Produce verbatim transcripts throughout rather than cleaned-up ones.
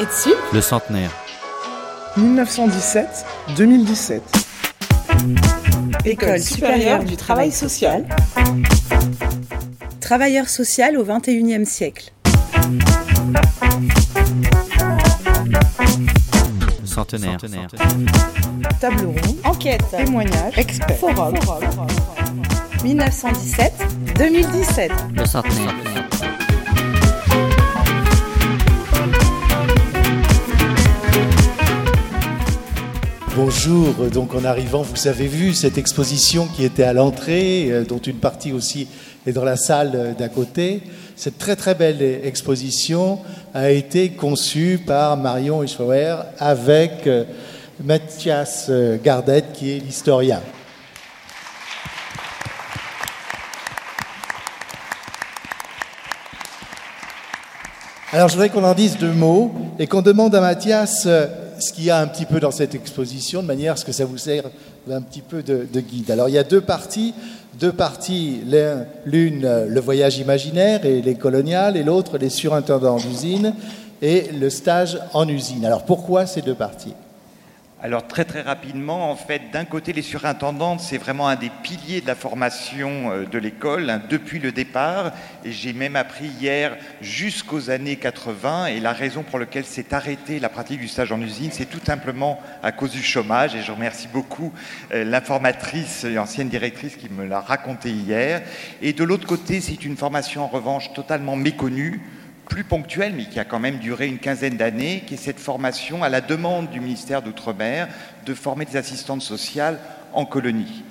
Et dessus, le centenaire. dix-neuf cent dix-sept à deux mille dix-sept. École supérieure du travail social. Travailleur social au vingt et unième siècle. Centenaire. Centenaire. Table ronde. Enquête. Témoignage. Expert. Forum. Forum. dix-neuf cent dix-sept à deux mille dix-sept. Le centenaire. Bonjour, donc en arrivant, vous avez vu cette exposition qui était à l'entrée, dont une partie aussi est dans la salle d'à côté. Cette très très belle exposition a été conçue par Marion Ischauer avec Mathias Gardet qui est l'historien. Alors je voudrais qu'on en dise deux mots et qu'on demande à Mathias ce qu'il y a un petit peu dans cette exposition, de manière à ce que ça vous serve un petit peu de, de guide. Alors il y a deux parties, deux parties, l'un, l'une le voyage imaginaire et les coloniales, et l'autre les surintendants d'usine et le stage en usine. Alors pourquoi ces deux parties ? Alors très très rapidement, en fait, d'un côté les surintendantes, c'est vraiment un des piliers de la formation de l'école hein, depuis le départ. Et j'ai même appris hier jusqu'aux années quatre-vingts, et la raison pour laquelle s'est arrêtée la pratique du stage en usine, c'est tout simplement à cause du chômage. Et je remercie beaucoup euh, l'informatrice et ancienne directrice qui me l'a raconté hier. Et de l'autre côté, c'est une formation en revanche totalement méconnue, plus ponctuelle, mais qui a quand même duré une quinzaine d'années, qui est cette formation à la demande du ministère d'Outre-mer de former des assistantes sociales en colonie.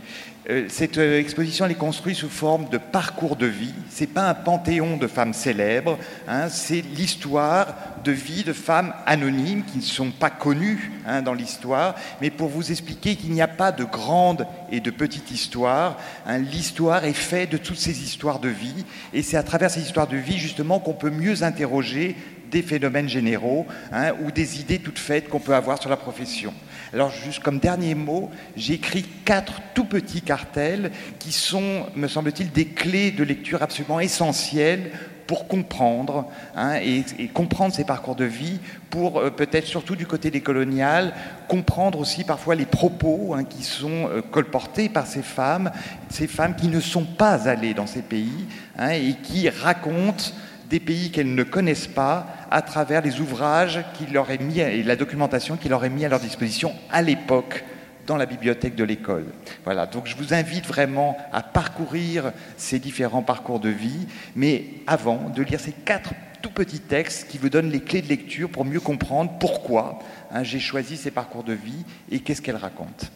Euh, cette euh, exposition, elle est construite sous forme de parcours de vie. Ce n'est pas un panthéon de femmes célèbres, hein, c'est l'histoire de vie de femmes anonymes qui ne sont pas connues hein, dans l'histoire, mais pour vous expliquer qu'il n'y a pas de grande et de petite histoire. Hein, l'histoire est faite de toutes ces histoires de vie, et c'est à travers ces histoires de vie justement qu'on peut mieux interroger des phénomènes généraux hein, ou des idées toutes faites qu'on peut avoir sur la profession. Alors, juste comme dernier mot, j'ai écrit quatre tout petits cartels qui sont, me semble-t-il, des clés de lecture absolument essentielles pour comprendre hein, et, et comprendre ces parcours de vie, pour euh, peut-être surtout du côté des coloniales, comprendre aussi parfois les propos hein, qui sont euh, colportés par ces femmes, ces femmes qui ne sont pas allées dans ces pays hein, et qui racontent des pays qu'elles ne connaissent pas à travers les ouvrages qu'il leur est mis et la documentation qu'il leur est mis à leur disposition à l'époque dans la bibliothèque de l'école. Voilà, donc je vous invite vraiment à parcourir ces différents parcours de vie, mais avant de lire ces quatre tout petits textes qui vous donnent les clés de lecture pour mieux comprendre pourquoi hein, j'ai choisi ces parcours de vie et qu'est-ce qu'elles racontent.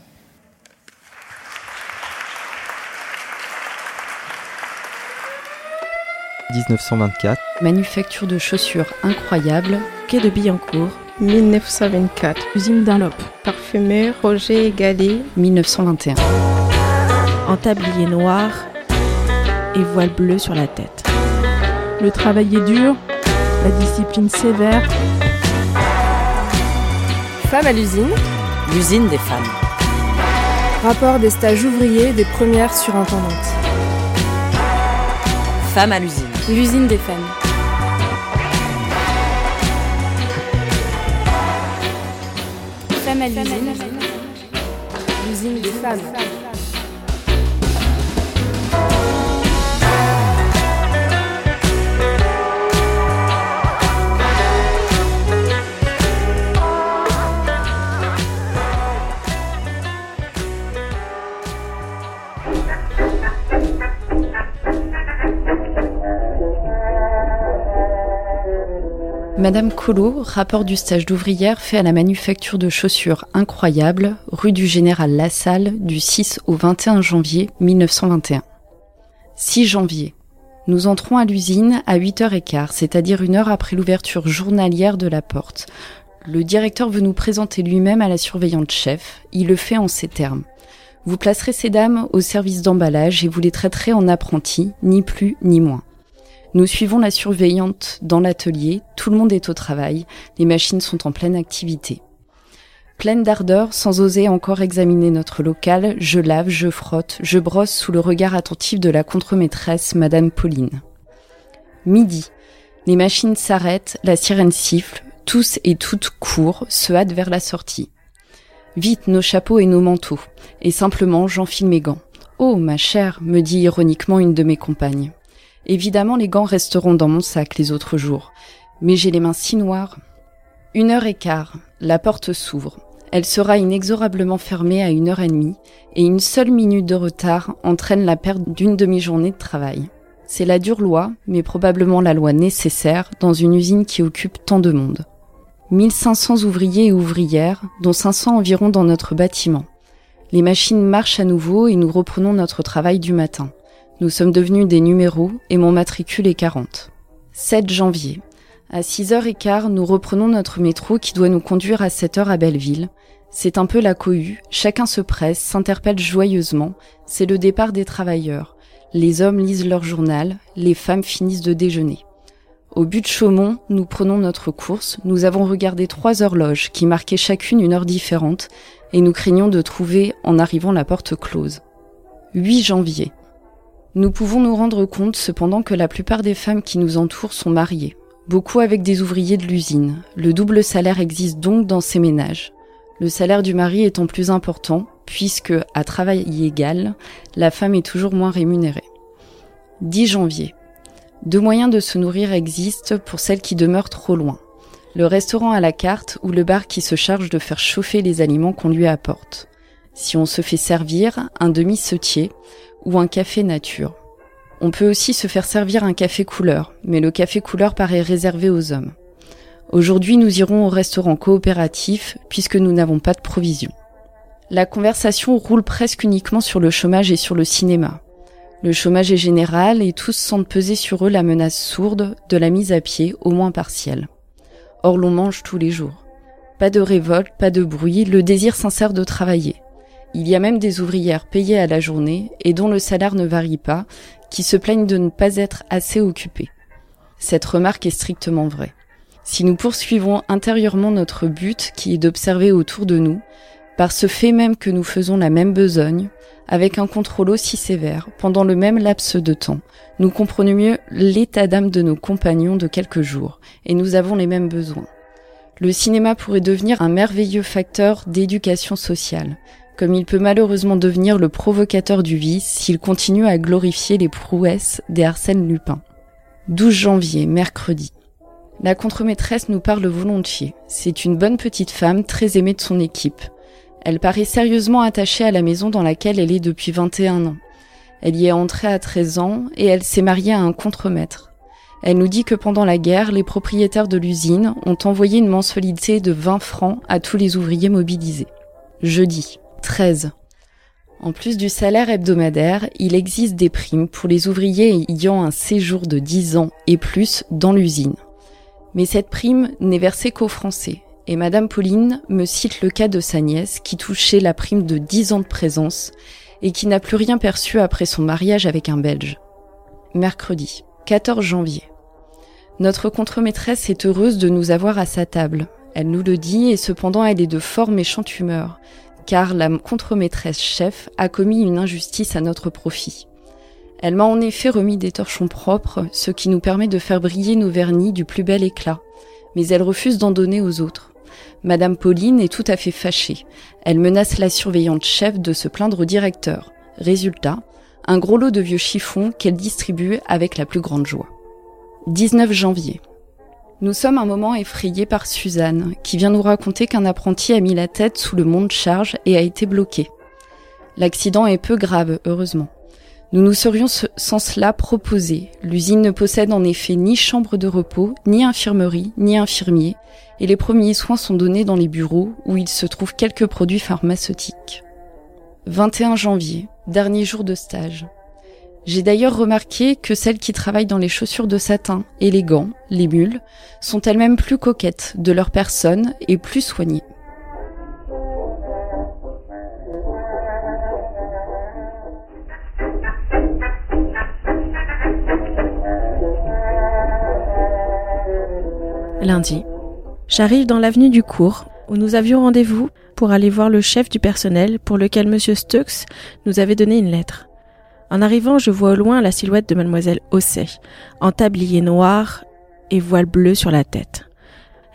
dix-neuf cent vingt-quatre. Manufacture de chaussures Incroyable, quai de Billancourt. dix-neuf cent vingt-quatre. Usine Dunlop. Parfumeur Roger Gallet. dix-neuf cent vingt et un. En tablier noir et voile bleu sur la tête. Le travail est dur, la discipline sévère. Femme à l'usine. L'usine des femmes. Rapport des stages ouvriers des premières surintendantes. Femme à l'usine. L'usine des femmes. Femmes à l'usine. L'usine des femmes. Madame Collot, rapport du stage d'ouvrière fait à la manufacture de chaussures Incroyable, rue du Général Lassalle, du six au vingt et un janvier dix-neuf cent vingt et un. six janvier. Nous entrons à l'usine à huit heures quinze, c'est-à-dire une heure après l'ouverture journalière de la porte. Le directeur veut nous présenter lui-même à la surveillante chef. Il le fait en ces termes. Vous placerez ces dames au service d'emballage et vous les traiterez en apprentis, ni plus ni moins. Nous suivons la surveillante dans l'atelier, tout le monde est au travail, les machines sont en pleine activité. Pleine d'ardeur, sans oser encore examiner notre local, je lave, je frotte, je brosse sous le regard attentif de la contremaîtresse, Madame Pauline. Midi. Les machines s'arrêtent, la sirène siffle, Tous et toutes courent, se hâtent vers la sortie. Vite nos chapeaux et nos manteaux, et simplement j'enfile mes gants. « Oh, ma chère !» me dit ironiquement une de mes compagnes. Évidemment, les gants resteront dans mon sac les autres jours, mais j'ai les mains si noires. Une heure et quart, la porte s'ouvre. Elle sera inexorablement fermée à une heure et demie, et une seule minute de retard entraîne la perte d'une demi-journée de travail. C'est la dure loi, mais probablement la loi nécessaire dans une usine qui occupe tant de monde. mille cinq cents ouvriers et ouvrières, dont cinq cents environ dans notre bâtiment. Les machines marchent à nouveau et nous reprenons notre travail du matin. Nous sommes devenus des numéros et mon matricule est quarante. sept janvier. À six heures quinze, nous reprenons notre métro qui doit nous conduire à sept heures à Belleville. C'est un peu la cohue, chacun se presse, s'interpelle joyeusement. C'est le départ des travailleurs. Les hommes lisent leur journal, les femmes finissent de déjeuner. Au but de Chaumont, nous prenons notre course. Nous avons regardé trois horloges qui marquaient chacune une heure différente, et nous craignons de trouver, en arrivant, la porte close. huit janvier. Nous pouvons nous rendre compte cependant que la plupart des femmes qui nous entourent sont mariées, beaucoup avec des ouvriers de l'usine. Le double salaire existe donc dans ces ménages. Le salaire du mari étant plus important, puisque, à travail égal, la femme est toujours moins rémunérée. dix janvier. Deux moyens de se nourrir existent pour celles qui demeurent trop loin. Le restaurant à la carte ou le bar qui se charge de faire chauffer les aliments qu'on lui apporte. Si on se fait servir, un demi-seutier ou un café nature. On peut aussi se faire servir un café couleur, mais le café couleur paraît réservé aux hommes. Aujourd'hui, nous irons au restaurant coopératif puisque nous n'avons pas de provisions. La conversation roule presque uniquement sur le chômage et sur le cinéma. Le chômage est général et tous sentent peser sur eux la menace sourde de la mise à pied, au moins partielle. Or, l'on mange tous les jours. Pas de révolte, pas de bruit, le désir sincère de travailler. Il y a même des ouvrières payées à la journée et dont le salaire ne varie pas, qui se plaignent de ne pas être assez occupées. Cette remarque est strictement vraie. Si nous poursuivons intérieurement notre but, qui est d'observer autour de nous, par ce fait même que nous faisons la même besogne, avec un contrôle aussi sévère, pendant le même laps de temps, nous comprenons mieux l'état d'âme de nos compagnons de quelques jours, et nous avons les mêmes besoins. Le cinéma pourrait devenir un merveilleux facteur d'éducation sociale, comme il peut malheureusement devenir le provocateur du vice s'il continue à glorifier les prouesses des Arsène Lupin. douze janvier, mercredi. La contre-maîtresse nous parle volontiers. C'est une bonne petite femme, très aimée de son équipe. Elle paraît sérieusement attachée à la maison dans laquelle elle est depuis vingt et un ans. Elle y est entrée à treize ans et elle s'est mariée à un contremaître. Elle nous dit que pendant la guerre, les propriétaires de l'usine ont envoyé une mensualité de vingt francs à tous les ouvriers mobilisés. Jeudi, treize. En plus du salaire hebdomadaire, il existe des primes pour les ouvriers ayant un séjour de dix ans et plus dans l'usine. Mais cette prime n'est versée qu'aux Français. Et Madame Pauline me cite le cas de sa nièce qui touchait la prime de dix ans de présence et qui n'a plus rien perçu après son mariage avec un Belge. Mercredi, quatorze janvier. Notre contremaîtresse est heureuse de nous avoir à sa table. Elle nous le dit et cependant elle est de fort méchante humeur, car la contremaîtresse chef a commis une injustice à notre profit. Elle m'a en effet remis des torchons propres, ce qui nous permet de faire briller nos vernis du plus bel éclat, mais elle refuse d'en donner aux autres. Madame Pauline est tout à fait fâchée. Elle menace la surveillante chef de se plaindre au directeur. Résultat, un gros lot de vieux chiffons qu'elle distribue avec la plus grande joie. dix-neuf janvier. Nous sommes un moment effrayés par Suzanne, qui vient nous raconter qu'un apprenti a mis la tête sous le monte-charge et a été bloqué. L'accident est peu grave, heureusement. Nous nous serions sans cela proposés. L'usine ne possède en effet ni chambre de repos, ni infirmerie, ni infirmier, et les premiers soins sont donnés dans les bureaux où il se trouve quelques produits pharmaceutiques. vingt et un janvier, dernier jour de stage. J'ai d'ailleurs remarqué que celles qui travaillent dans les chaussures de satin et les gants, les mules, sont elles-mêmes plus coquettes de leur personne et plus soignées. Lundi. J'arrive dans l'avenue du Cours, où nous avions rendez-vous pour aller voir le chef du personnel pour lequel Monsieur Stux nous avait donné une lettre. En arrivant, je vois au loin la silhouette de Mademoiselle Hausset, en tablier noir et voile bleu sur la tête.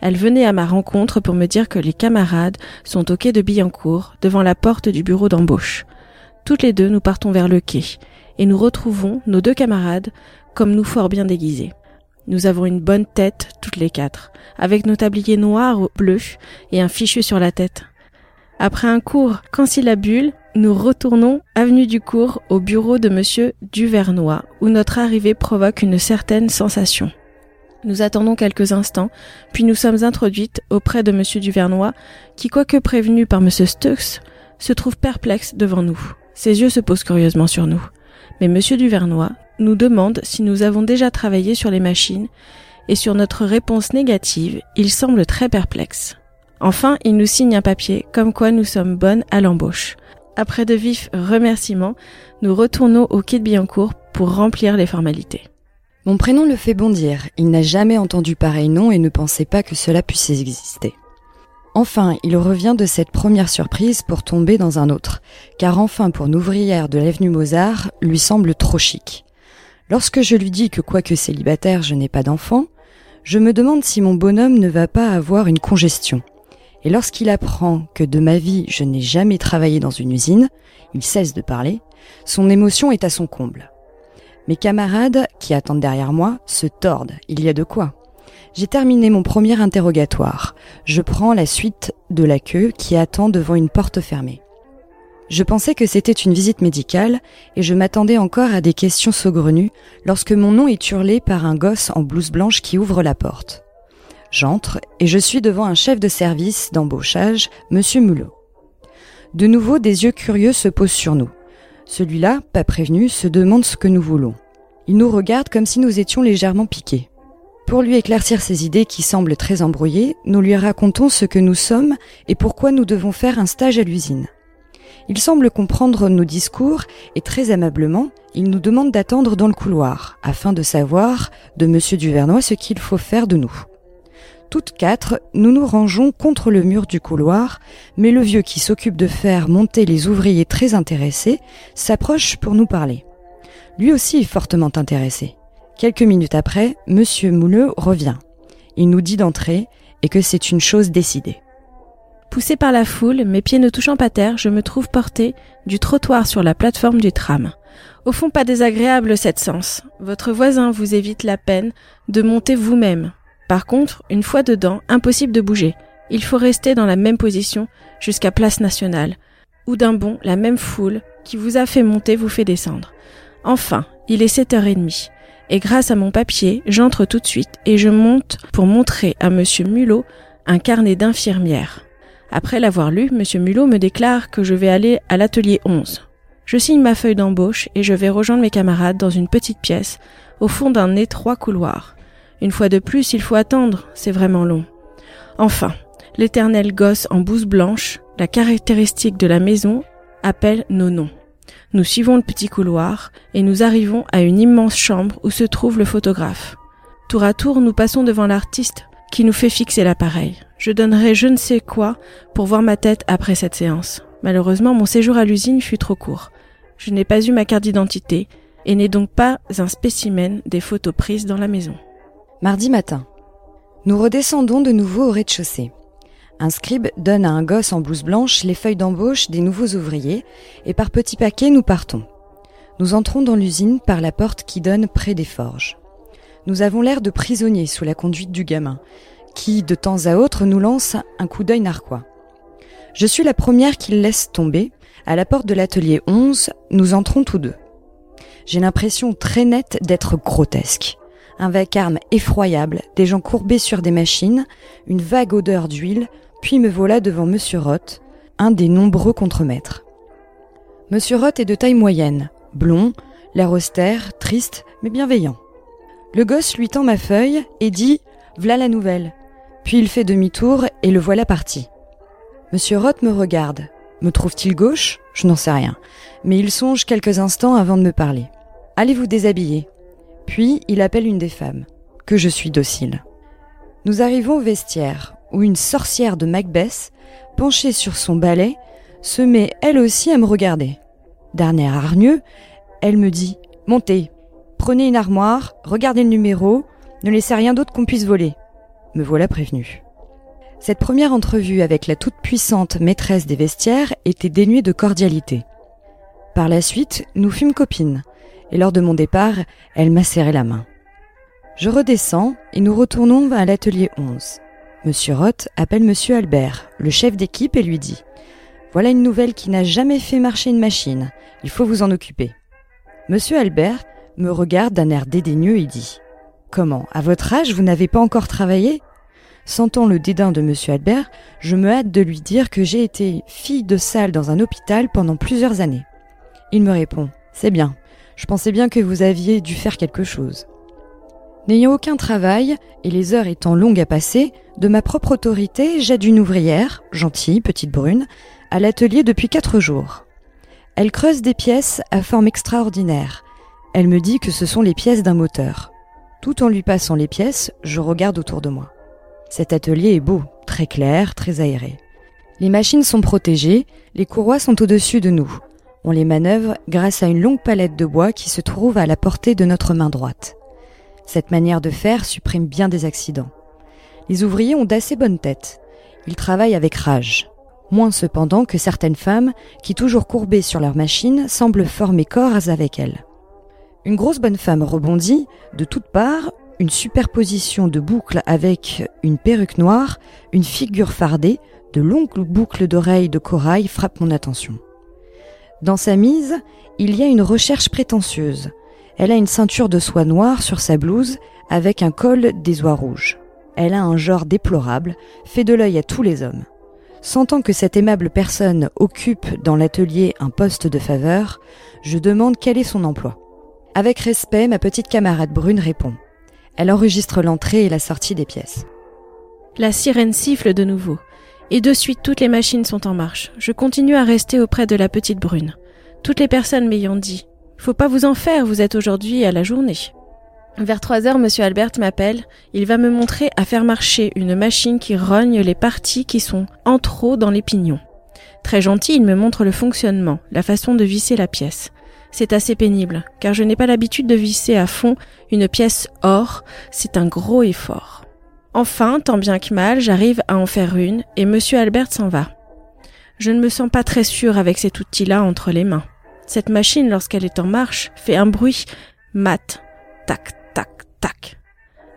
Elle venait à ma rencontre pour me dire que les camarades sont au quai de Billancourt, devant la porte du bureau d'embauche. Toutes les deux, nous partons vers le quai, et nous retrouvons nos deux camarades, comme nous fort bien déguisés. Nous avons une bonne tête, toutes les quatre, avec nos tabliers noirs ou bleus et un fichu sur la tête. Après un cours quinsyllabule, nous retournons avenue du Cours au bureau de Monsieur Duvernois, où notre arrivée provoque une certaine sensation. Nous attendons quelques instants, puis nous sommes introduites auprès de Monsieur Duvernois, qui, quoique prévenu par Monsieur Stux, se trouve perplexe devant nous. Ses yeux se posent curieusement sur nous. Mais Monsieur Duvernois nous demande si nous avons déjà travaillé sur les machines, et sur notre réponse négative, il semble très perplexe. Enfin, il nous signe un papier, comme quoi nous sommes bonnes à l'embauche. Après de vifs remerciements, nous retournons au quai de Billancourt pour remplir les formalités. Mon prénom le fait bondir, il n'a jamais entendu pareil nom et ne pensait pas que cela puisse exister. Enfin, il revient de cette première surprise pour tomber dans un autre, car enfin pour une ouvrière de l'avenue Mozart, lui semble trop chic. Lorsque je lui dis que quoique célibataire, je n'ai pas d'enfant, je me demande si mon bonhomme ne va pas avoir une congestion. Et lorsqu'il apprend que de ma vie je n'ai jamais travaillé dans une usine, il cesse de parler, son émotion est à son comble. Mes camarades, qui attendent derrière moi, se tordent. Il y a de quoi. J'ai terminé mon premier interrogatoire. Je prends la suite de la queue qui attend devant une porte fermée. Je pensais que c'était une visite médicale et je m'attendais encore à des questions saugrenues lorsque mon nom est hurlé par un gosse en blouse blanche qui ouvre la porte. J'entre et je suis devant un chef de service d'embauchage, Monsieur Mulot. De nouveau, des yeux curieux se posent sur nous. Celui-là, pas prévenu, se demande ce que nous voulons. Il nous regarde comme si nous étions légèrement piqués. Pour lui éclaircir ses idées qui semblent très embrouillées, nous lui racontons ce que nous sommes et pourquoi nous devons faire un stage à l'usine. Il semble comprendre nos discours et très aimablement, il nous demande d'attendre dans le couloir afin de savoir de Monsieur Duvernois ce qu'il faut faire de nous. Toutes quatre, nous nous rangeons contre le mur du couloir, mais le vieux qui s'occupe de faire monter les ouvriers très intéressés s'approche pour nous parler. Lui aussi est fortement intéressé. Quelques minutes après, Monsieur Mulot revient. Il nous dit d'entrer et que c'est une chose décidée. Poussé par la foule, mes pieds ne touchant pas terre, je me trouve portée du trottoir sur la plateforme du tram. Au fond, pas désagréable cette séance. Votre voisin vous évite la peine de monter vous-même. Par contre, une fois dedans, impossible de bouger. Il faut rester dans la même position jusqu'à Place Nationale, où d'un bond, la même foule qui vous a fait monter vous fait descendre. Enfin, il est sept heures trente, et grâce à mon papier, j'entre tout de suite et je monte pour montrer à Monsieur Mulot un carnet d'infirmière. Après l'avoir lu, Monsieur Mulot me déclare que je vais aller à l'atelier onze. Je signe ma feuille d'embauche et je vais rejoindre mes camarades dans une petite pièce au fond d'un étroit couloir. Une fois de plus, il faut attendre, c'est vraiment long. Enfin, l'éternel gosse en blouse blanche, la caractéristique de la maison, appelle nos noms. Nous suivons le petit couloir et nous arrivons à une immense chambre où se trouve le photographe. Tour à tour, nous passons devant l'artiste qui nous fait fixer l'appareil. Je donnerai je ne sais quoi pour voir ma tête après cette séance. Malheureusement, mon séjour à l'usine fut trop court. Je n'ai pas eu ma carte d'identité et n'ai donc pas un spécimen des photos prises dans la maison. Mardi matin, nous redescendons de nouveau au rez-de-chaussée. Un scribe donne à un gosse en blouse blanche les feuilles d'embauche des nouveaux ouvriers et par petits paquets nous partons. Nous entrons dans l'usine par la porte qui donne près des forges. Nous avons l'air de prisonniers sous la conduite du gamin, qui de temps à autre nous lance un coup d'œil narquois. Je suis la première qu'il laisse tomber. À la porte de l'atelier onze, nous entrons tous deux. J'ai l'impression très nette d'être grotesque. Un vacarme effroyable, des gens courbés sur des machines, une vague odeur d'huile, puis me voilà devant Monsieur Roth, un des nombreux contremaîtres. Monsieur Roth est de taille moyenne, blond, l'air austère, triste, mais bienveillant. Le gosse lui tend ma feuille et dit « V'là la nouvelle ». Puis il fait demi-tour et le voilà parti. Monsieur Roth me regarde. Me trouve-t-il gauche ? Je n'en sais rien. Mais il songe quelques instants avant de me parler. « Allez vous déshabiller ». Puis, il appelle une des femmes, que je suis docile. Nous arrivons au vestiaire, où une sorcière de Macbeth, penchée sur son balai, se met elle aussi à me regarder. D'un air hargneux, elle me dit « Montez, prenez une armoire, regardez le numéro, ne laissez rien d'autre qu'on puisse voler. » Me voilà prévenue. Cette première entrevue avec la toute-puissante maîtresse des vestiaires était dénuée de cordialité. Par la suite, nous fûmes copines, et lors de mon départ, elle m'a serré la main. Je redescends et nous retournons à l'atelier onze. Monsieur Roth appelle Monsieur Albert, le chef d'équipe, et lui dit « Voilà une nouvelle qui n'a jamais fait marcher une machine, il faut vous en occuper. » Monsieur Albert me regarde d'un air dédaigneux et dit « Comment, à votre âge, vous n'avez pas encore travaillé ?» Sentant le dédain de Monsieur Albert, je me hâte de lui dire que j'ai été fille de salle dans un hôpital pendant plusieurs années. Il me répond « C'est bien, je pensais bien que vous aviez dû faire quelque chose. » N'ayant aucun travail, et les heures étant longues à passer, de ma propre autorité, j'aide une ouvrière, gentille, petite brune, à l'atelier depuis quatre jours. Elle creuse des pièces à forme extraordinaire. Elle me dit que ce sont les pièces d'un moteur. Tout en lui passant les pièces, je regarde autour de moi. Cet atelier est beau, très clair, très aéré. Les machines sont protégées, les courroies sont au-dessus de nous. On les manœuvre grâce à une longue palette de bois qui se trouve à la portée de notre main droite. Cette manière de faire supprime bien des accidents. Les ouvriers ont d'assez bonnes têtes. Ils travaillent avec rage. Moins cependant que certaines femmes qui, toujours courbées sur leur machine, semblent former corps avec elles. Une grosse bonne femme rebondit, de toutes parts, une superposition de boucles avec une perruque noire, une figure fardée, de longues boucles d'oreilles de corail frappent mon attention. Dans sa mise, il y a une recherche prétentieuse. Elle a une ceinture de soie noire sur sa blouse avec un col des oies rouges. Elle a un genre déplorable, fait de l'œil à tous les hommes. Sentant que cette aimable personne occupe dans l'atelier un poste de faveur, je demande quel est son emploi. Avec respect, ma petite camarade brune répond. Elle enregistre l'entrée et la sortie des pièces. La sirène siffle de nouveau. Et de suite, toutes les machines sont en marche. Je continue à rester auprès de la petite brune. Toutes les personnes m'ayant dit « Faut pas vous en faire, vous êtes aujourd'hui à la journée ». Vers trois heures, Monsieur Albert m'appelle. Il va me montrer à faire marcher une machine qui rogne les parties qui sont en trop dans les pignons. Très gentil, il me montre le fonctionnement, la façon de visser la pièce. C'est assez pénible, car je n'ai pas l'habitude de visser à fond une pièce or, c'est un gros effort. Enfin, tant bien que mal, j'arrive à en faire une, et Monsieur Albert s'en va. Je ne me sens pas très sûre avec cet outil-là entre les mains. Cette machine, lorsqu'elle est en marche, fait un bruit mat. Tac, tac, tac.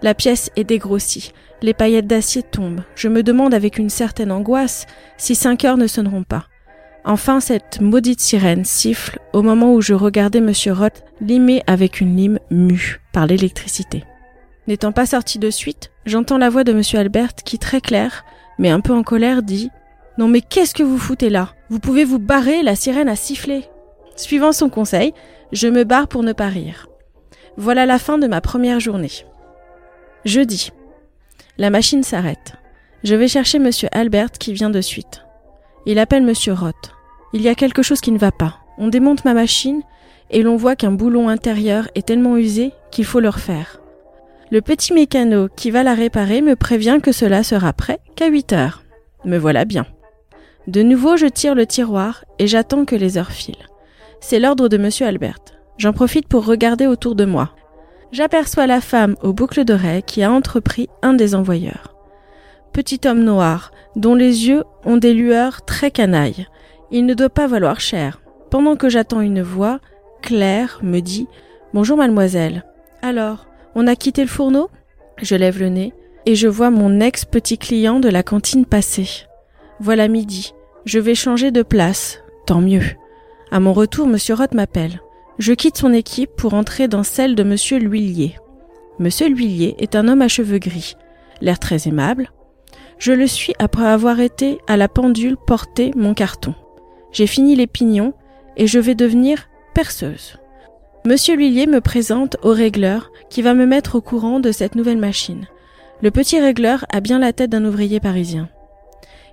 La pièce est dégrossie, les paillettes d'acier tombent. Je me demande avec une certaine angoisse si cinq heures ne sonneront pas. Enfin, cette maudite sirène siffle au moment où je regardais Monsieur Roth limer avec une lime mue par l'électricité. N'étant pas sorti de suite, j'entends la voix de Monsieur Albert qui, très claire, mais un peu en colère, dit « Non mais qu'est-ce que vous foutez là? Vous pouvez vous barrer, la sirène a sifflé !» Suivant son conseil, je me barre pour ne pas rire. Voilà la fin de ma première journée. Jeudi. La machine s'arrête. Je vais chercher Monsieur Albert qui vient de suite. Il appelle Monsieur Roth. Il y a quelque chose qui ne va pas. On démonte ma machine et l'on voit qu'un boulon intérieur est tellement usé qu'il faut le refaire. Le petit mécano qui va la réparer me prévient que cela sera prêt qu'à huit heures. Me voilà bien. De nouveau, je tire le tiroir et j'attends que les heures filent. C'est l'ordre de Monsieur Albert. J'en profite pour regarder autour de moi. J'aperçois la femme aux boucles d'oreilles qui a entrepris un des envoyeurs. Petit homme noir, dont les yeux ont des lueurs très canailles. Il ne doit pas valoir cher. Pendant que j'attends une voix, Claire me dit « Bonjour mademoiselle. Alors, on a quitté le fourneau ?» Je lève le nez et je vois mon ex-petit client de la cantine passer. Voilà midi. Je vais changer de place. Tant mieux. À mon retour, Monsieur Roth m'appelle. Je quitte son équipe pour entrer dans celle de Monsieur L'Huillier. Monsieur L'Huillier est un homme à cheveux gris. L'air très aimable. Je le suis après avoir été à la pendule porter mon carton. J'ai fini les pignons et je vais devenir perceuse. Monsieur L'Huillier me présente au régleur qui va me mettre au courant de cette nouvelle machine. Le petit régleur a bien la tête d'un ouvrier parisien.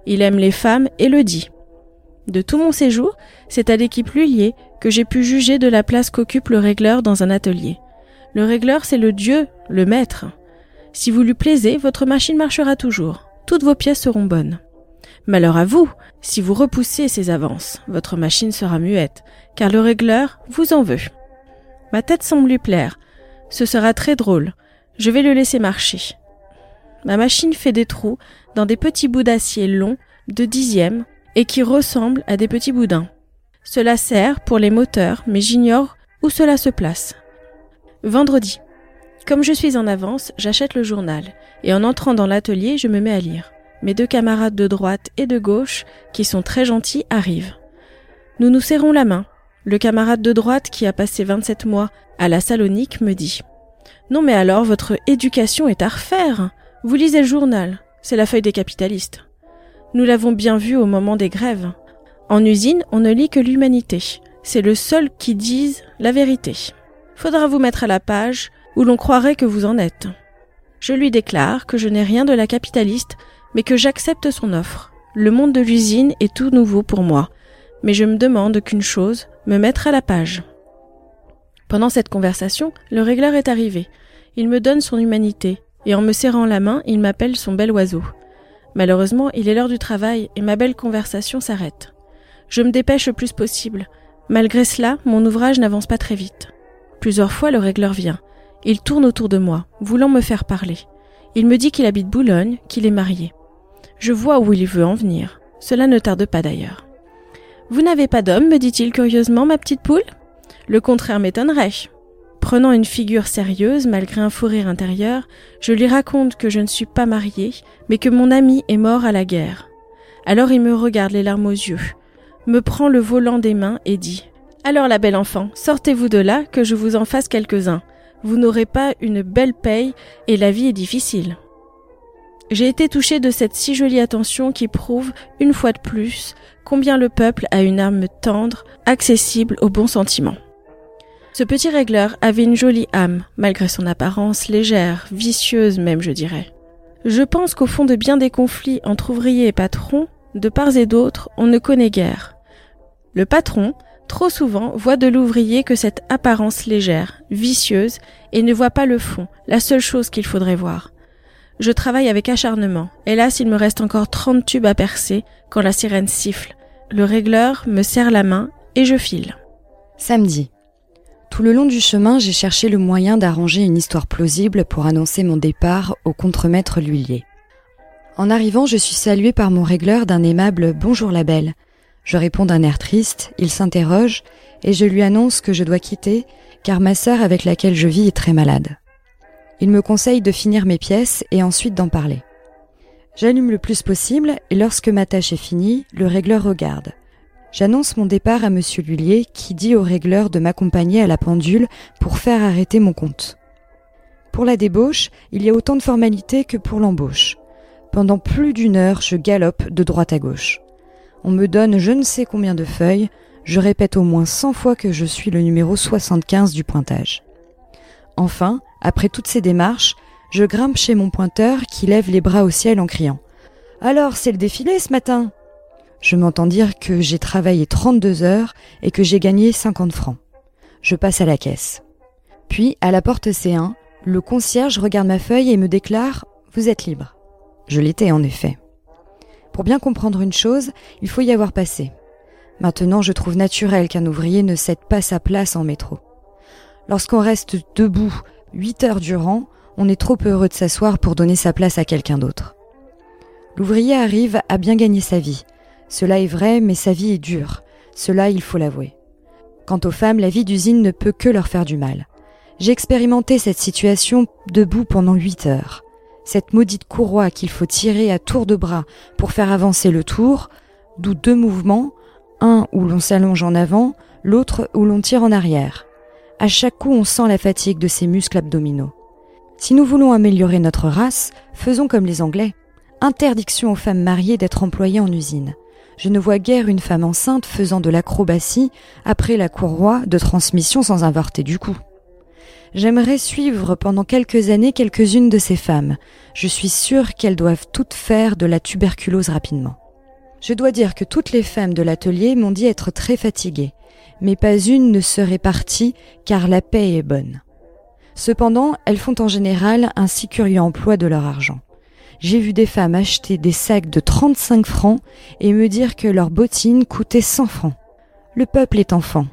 Il aime les femmes et le dit. De tout mon séjour, c'est à l'équipe L'Huillier que j'ai pu juger de la place qu'occupe le régleur dans un atelier. Le régleur, c'est le dieu, le maître. Si vous lui plaisez, votre machine marchera toujours. Toutes vos pièces seront bonnes. Malheur à vous, si vous repoussez ces avances, votre machine sera muette, car le régleur vous en veut. Ma tête semble lui plaire. Ce sera très drôle. Je vais le laisser marcher. Ma machine fait des trous dans des petits bouts d'acier longs de dixièmes et qui ressemblent à des petits boudins. Cela sert pour les moteurs, mais j'ignore où cela se place. Vendredi. Comme je suis en avance, j'achète le journal et en entrant dans l'atelier, je me mets à lire. Mes deux camarades de droite et de gauche, qui sont très gentils, arrivent. Nous nous serrons la main. Le camarade de droite, qui a passé vingt-sept mois à la Salonique, me dit « Non mais alors, votre éducation est à refaire. Vous lisez le journal, c'est la feuille des capitalistes. » Nous l'avons bien vu au moment des grèves. En usine, on ne lit que l'Humanité. C'est le seul qui dise la vérité. Faudra vous mettre à la page où l'on croirait que vous en êtes. Je lui déclare que je n'ai rien de la capitaliste, mais que j'accepte son offre. Le monde de l'usine est tout nouveau pour moi, mais je me demande qu'une chose, me mettre à la page. Pendant cette conversation, le régleur est arrivé. Il me donne son Humanité, et en me serrant la main, il m'appelle son bel oiseau. Malheureusement, il est l'heure du travail, et ma belle conversation s'arrête. Je me dépêche le plus possible. Malgré cela, mon ouvrage n'avance pas très vite. Plusieurs fois, le régleur vient. Il tourne autour de moi, voulant me faire parler. Il me dit qu'il habite Boulogne, qu'il est marié. Je vois où il veut en venir. Cela ne tarde pas d'ailleurs. « Vous n'avez pas d'homme, me dit-il curieusement, ma petite poule ? Le contraire m'étonnerait. » Prenant une figure sérieuse, malgré un fou rire intérieur, je lui raconte que je ne suis pas mariée, mais que mon ami est mort à la guerre. Alors il me regarde les larmes aux yeux, me prend le volant des mains et dit « Alors la belle enfant, sortez-vous de là, que je vous en fasse quelques-uns. Vous n'aurez pas une belle paye et la vie est difficile. » J'ai été touchée de cette si jolie attention qui prouve, une fois de plus, combien le peuple a une âme tendre, accessible aux bons sentiments. Ce petit régleur avait une jolie âme, malgré son apparence légère, vicieuse même je dirais. Je pense qu'au fond de bien des conflits entre ouvriers et patrons, de part et d'autre, on ne connaît guère. Le patron, trop souvent, voit de l'ouvrier que cette apparence légère, vicieuse, et ne voit pas le fond, la seule chose qu'il faudrait voir. Je travaille avec acharnement. Hélas, il me reste encore trente tubes à percer quand la sirène siffle. Le régleur me serre la main et je file. Samedi. Tout le long du chemin, j'ai cherché le moyen d'arranger une histoire plausible pour annoncer mon départ au contremaître L'Huillier. En arrivant, je suis saluée par mon régleur d'un aimable « Bonjour la belle ». Je réponds d'un air triste, il s'interroge et je lui annonce que je dois quitter car ma sœur avec laquelle je vis est très malade. Il me conseille de finir mes pièces et ensuite d'en parler. J'allume le plus possible et lorsque ma tâche est finie, le régleur regarde. J'annonce mon départ à Monsieur L'Huillier qui dit au régleur de m'accompagner à la pendule pour faire arrêter mon compte. Pour la débauche, il y a autant de formalités que pour l'embauche. Pendant plus d'une heure, je galope de droite à gauche. On me donne je ne sais combien de feuilles, je répète au moins cent fois que je suis le numéro soixante-quinze du pointage. Enfin, après toutes ces démarches, je grimpe chez mon pointeur qui lève les bras au ciel en criant « Alors, c'est le défilé ce matin ?» Je m'entends dire que j'ai travaillé trente-deux heures et que j'ai gagné cinquante francs. Je passe à la caisse. Puis, à la porte C un, le concierge regarde ma feuille et me déclare « Vous êtes libre ». Je l'étais en effet. Pour bien comprendre une chose, il faut y avoir passé. Maintenant, je trouve naturel qu'un ouvrier ne cède pas sa place en métro. Lorsqu'on reste debout huit heures durant, on est trop heureux de s'asseoir pour donner sa place à quelqu'un d'autre. L'ouvrier arrive à bien gagner sa vie. Cela est vrai, mais sa vie est dure. Cela, il faut l'avouer. Quant aux femmes, la vie d'usine ne peut que leur faire du mal. J'ai expérimenté cette situation debout pendant huit heures. Cette maudite courroie qu'il faut tirer à tour de bras pour faire avancer le tour, d'où deux mouvements, un où l'on s'allonge en avant, l'autre où l'on tire en arrière. À chaque coup, on sent la fatigue de ses muscles abdominaux. Si nous voulons améliorer notre race, faisons comme les Anglais. Interdiction aux femmes mariées d'être employées en usine. Je ne vois guère une femme enceinte faisant de l'acrobatie après la courroie de transmission sans avorter du coup. J'aimerais suivre pendant quelques années quelques-unes de ces femmes. Je suis sûre qu'elles doivent toutes faire de la tuberculose rapidement. Je dois dire que toutes les femmes de l'atelier m'ont dit être très fatiguées. Mais pas une ne serait partie, car la paie est bonne. Cependant, elles font en général un si curieux emploi de leur argent. J'ai vu des femmes acheter des sacs de trente-cinq francs et me dire que leurs bottines coûtaient cent francs. Le peuple est enfant.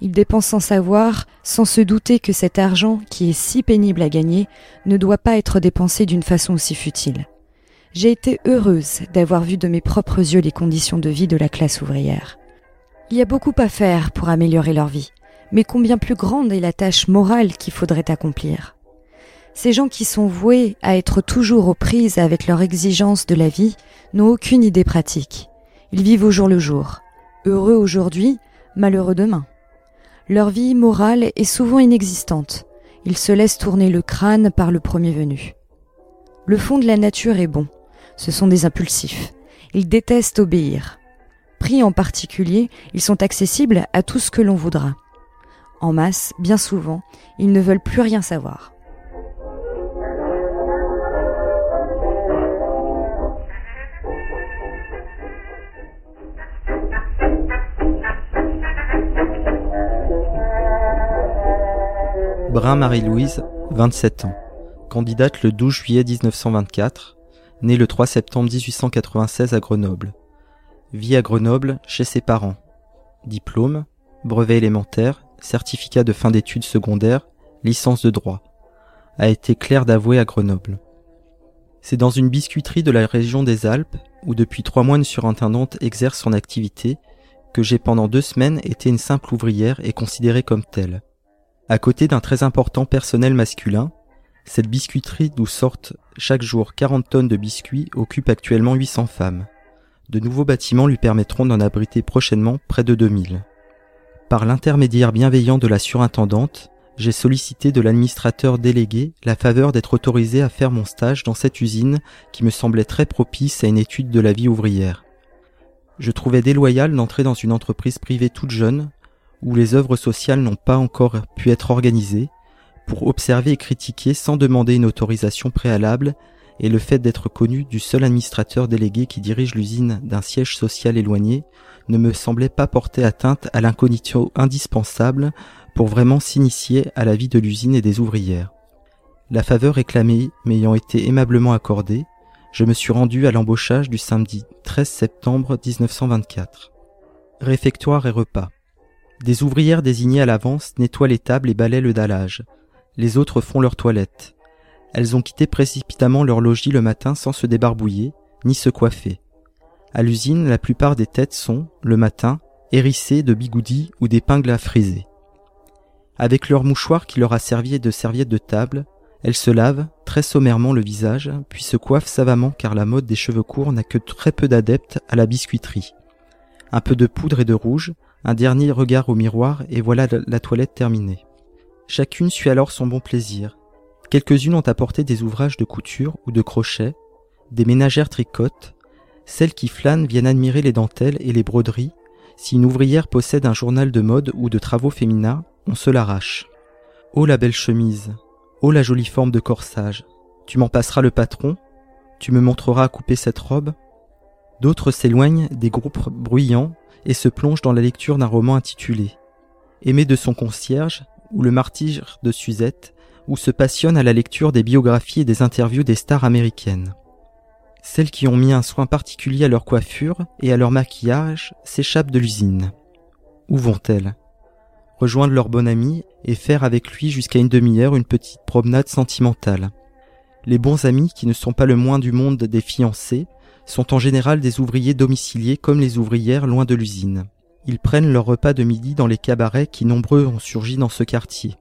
Il dépense sans savoir, sans se douter que cet argent, qui est si pénible à gagner, ne doit pas être dépensé d'une façon aussi futile. J'ai été heureuse d'avoir vu de mes propres yeux les conditions de vie de la classe ouvrière. Il y a beaucoup à faire pour améliorer leur vie, mais combien plus grande est la tâche morale qu'il faudrait accomplir. Ces gens qui sont voués à être toujours aux prises avec leurs exigences de la vie n'ont aucune idée pratique. Ils vivent au jour le jour, heureux aujourd'hui, malheureux demain. Leur vie morale est souvent inexistante. Ils se laissent tourner le crâne par le premier venu. Le fond de la nature est bon. Ce sont des impulsifs. Ils détestent obéir. Pris en particulier, ils sont accessibles à tout ce que l'on voudra. En masse, bien souvent, ils ne veulent plus rien savoir. Brun-Marie-Louise, vingt-sept ans, candidate le douze juillet dix-neuf cent vingt-quatre, née le trois septembre dix-huit cent quatre-vingt-seize à Grenoble. Vie à Grenoble, chez ses parents. Diplôme, brevet élémentaire, certificat de fin d'études secondaires, licence de droit. A été clerc d'avoué à Grenoble. C'est dans une biscuiterie de la région des Alpes, où depuis trois mois une surintendante exerce son activité, que j'ai pendant deux semaines été une simple ouvrière et considérée comme telle. À côté d'un très important personnel masculin, cette biscuiterie d'où sortent chaque jour quarante tonnes de biscuits occupe actuellement huit cents femmes. De nouveaux bâtiments lui permettront d'en abriter prochainement près de deux mille. Par l'intermédiaire bienveillant de la surintendante, j'ai sollicité de l'administrateur délégué la faveur d'être autorisé à faire mon stage dans cette usine qui me semblait très propice à une étude de la vie ouvrière. Je trouvais déloyal d'entrer dans une entreprise privée toute jeune, où les œuvres sociales n'ont pas encore pu être organisées, pour observer et critiquer sans demander une autorisation préalable, et le fait d'être connu du seul administrateur délégué qui dirige l'usine d'un siège social éloigné ne me semblait pas porter atteinte à l'incognito indispensable pour vraiment s'initier à la vie de l'usine et des ouvrières. La faveur réclamée m'ayant été aimablement accordée, je me suis rendu à l'embauchage du samedi treize septembre dix-neuf cent vingt-quatre. Réfectoire et repas. Des ouvrières désignées à l'avance nettoient les tables et balaient le dallage. Les autres font leur toilette. Elles ont quitté précipitamment leur logis le matin sans se débarbouiller, ni se coiffer. À l'usine, la plupart des têtes sont, le matin, hérissées de bigoudis ou d'épingles à friser. Avec leur mouchoir qui leur a servi et de serviettes de table, elles se lavent très sommairement le visage, puis se coiffent savamment car la mode des cheveux courts n'a que très peu d'adeptes à la biscuiterie. Un peu de poudre et de rouge, un dernier regard au miroir et voilà la toilette terminée. Chacune suit alors son bon plaisir. Quelques-unes ont apporté des ouvrages de couture ou de crochet, des ménagères tricotent, celles qui flânent viennent admirer les dentelles et les broderies. Si une ouvrière possède un journal de mode ou de travaux féminins, on se l'arrache. Oh la belle chemise, oh la jolie forme de corsage, tu m'en passeras le patron, tu me montreras à couper cette robe. D'autres s'éloignent des groupes bruyants et se plonge dans la lecture d'un roman intitulé « Aimé de son concierge » ou « Le martyr de Suzette » ou se passionne à la lecture des biographies et des interviews des stars américaines. Celles qui ont mis un soin particulier à leur coiffure et à leur maquillage s'échappent de l'usine. Où vont-elles ? Rejoindre leur bon ami et faire avec lui jusqu'à une demi-heure une petite promenade sentimentale. Les bons amis, qui ne sont pas le moins du monde des fiancés, sont en général des ouvriers domiciliés comme les ouvrières loin de l'usine. Ils prennent leur repas de midi dans les cabarets qui nombreux ont surgi dans ce quartier.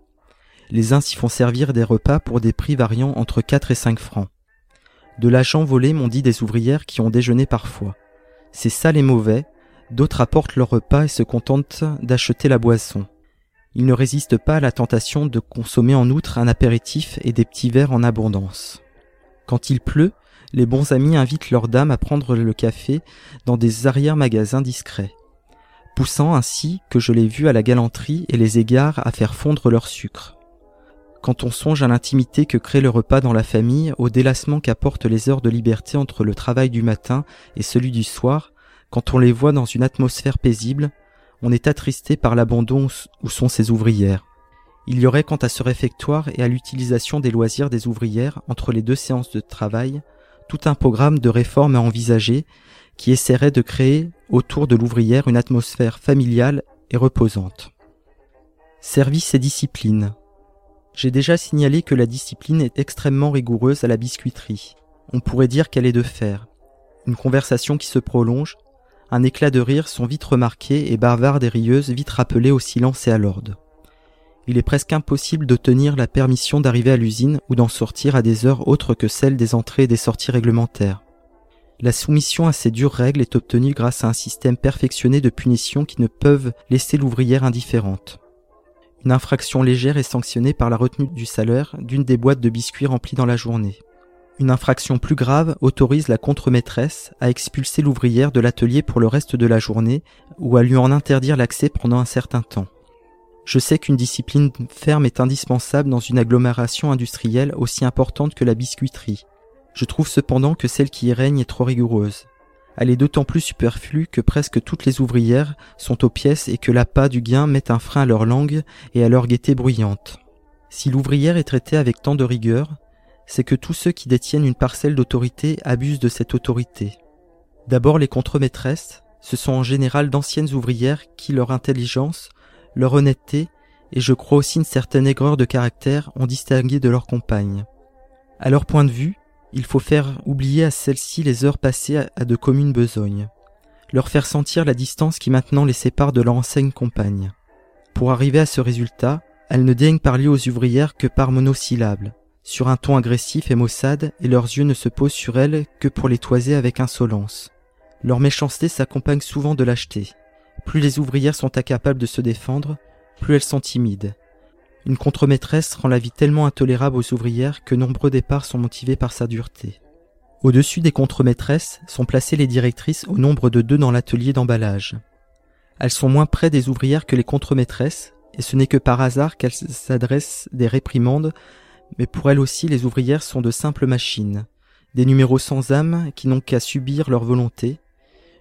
Les uns s'y font servir des repas pour des prix variant entre quatre et cinq francs. De l'argent volé m'ont dit des ouvrières qui ont déjeuné parfois. C'est sale et mauvais, d'autres apportent leur repas et se contentent d'acheter la boisson. Ils ne résistent pas à la tentation de consommer en outre un apéritif et des petits verres en abondance. Quand il pleut, les bons amis invitent leurs dames à prendre le café dans des arrière-magasins discrets, poussant ainsi que je l'ai vu à la galanterie et les égards à faire fondre leur sucre. Quand on songe à l'intimité que crée le repas dans la famille, au délassement qu'apportent les heures de liberté entre le travail du matin et celui du soir, quand on les voit dans une atmosphère paisible, on est attristé par l'abandon où sont ces ouvrières. Il y aurait quant à ce réfectoire et à l'utilisation des loisirs des ouvrières entre les deux séances de travail, tout un programme de réformes à envisager qui essaierait de créer autour de l'ouvrière une atmosphère familiale et reposante. Service et discipline. J'ai déjà signalé que la discipline est extrêmement rigoureuse à la biscuiterie. On pourrait dire qu'elle est de fer. Une conversation qui se prolonge, un éclat de rire sont vite remarqués et bavardes et rieuses vite rappelées au silence et à l'ordre. Il est presque impossible de tenir la permission d'arriver à l'usine ou d'en sortir à des heures autres que celles des entrées et des sorties réglementaires. La soumission à ces dures règles est obtenue grâce à un système perfectionné de punitions qui ne peuvent laisser l'ouvrière indifférente. Une infraction légère est sanctionnée par la retenue du salaire d'une des boîtes de biscuits remplies dans la journée. Une infraction plus grave autorise la contre-maîtresse à expulser l'ouvrière de l'atelier pour le reste de la journée ou à lui en interdire l'accès pendant un certain temps. Je sais qu'une discipline ferme est indispensable dans une agglomération industrielle aussi importante que la biscuiterie. Je trouve cependant que celle qui y règne est trop rigoureuse. Elle est d'autant plus superflue que presque toutes les ouvrières sont aux pièces et que l'appât du gain met un frein à leur langue et à leur gaieté bruyante. Si l'ouvrière est traitée avec tant de rigueur, c'est que tous ceux qui détiennent une parcelle d'autorité abusent de cette autorité. D'abord les contre-maîtresses, ce sont en général d'anciennes ouvrières qui, leur intelligence, leur honnêteté et je crois aussi une certaine aigreur de caractère ont distingué de leurs compagnes. À leur point de vue, il faut faire oublier à celles-ci les heures passées à de communes besognes, leur faire sentir la distance qui maintenant les sépare de leur enseigne compagne. Pour arriver à ce résultat, elles ne daignent parler aux ouvrières que par monosyllabes, sur un ton agressif et maussade, et leurs yeux ne se posent sur elles que pour les toiser avec insolence. Leur méchanceté s'accompagne souvent de lâcheté. Plus les ouvrières sont incapables de se défendre, plus elles sont timides. Une contre-maîtresse rend la vie tellement intolérable aux ouvrières que nombreux départs sont motivés par sa dureté. Au-dessus des contre-maîtresses sont placées les directrices au nombre de deux dans l'atelier d'emballage. Elles sont moins près des ouvrières que les contre-maîtresses, et ce n'est que par hasard qu'elles s'adressent des réprimandes, mais pour elles aussi les ouvrières sont de simples machines, des numéros sans âme qui n'ont qu'à subir leur volonté,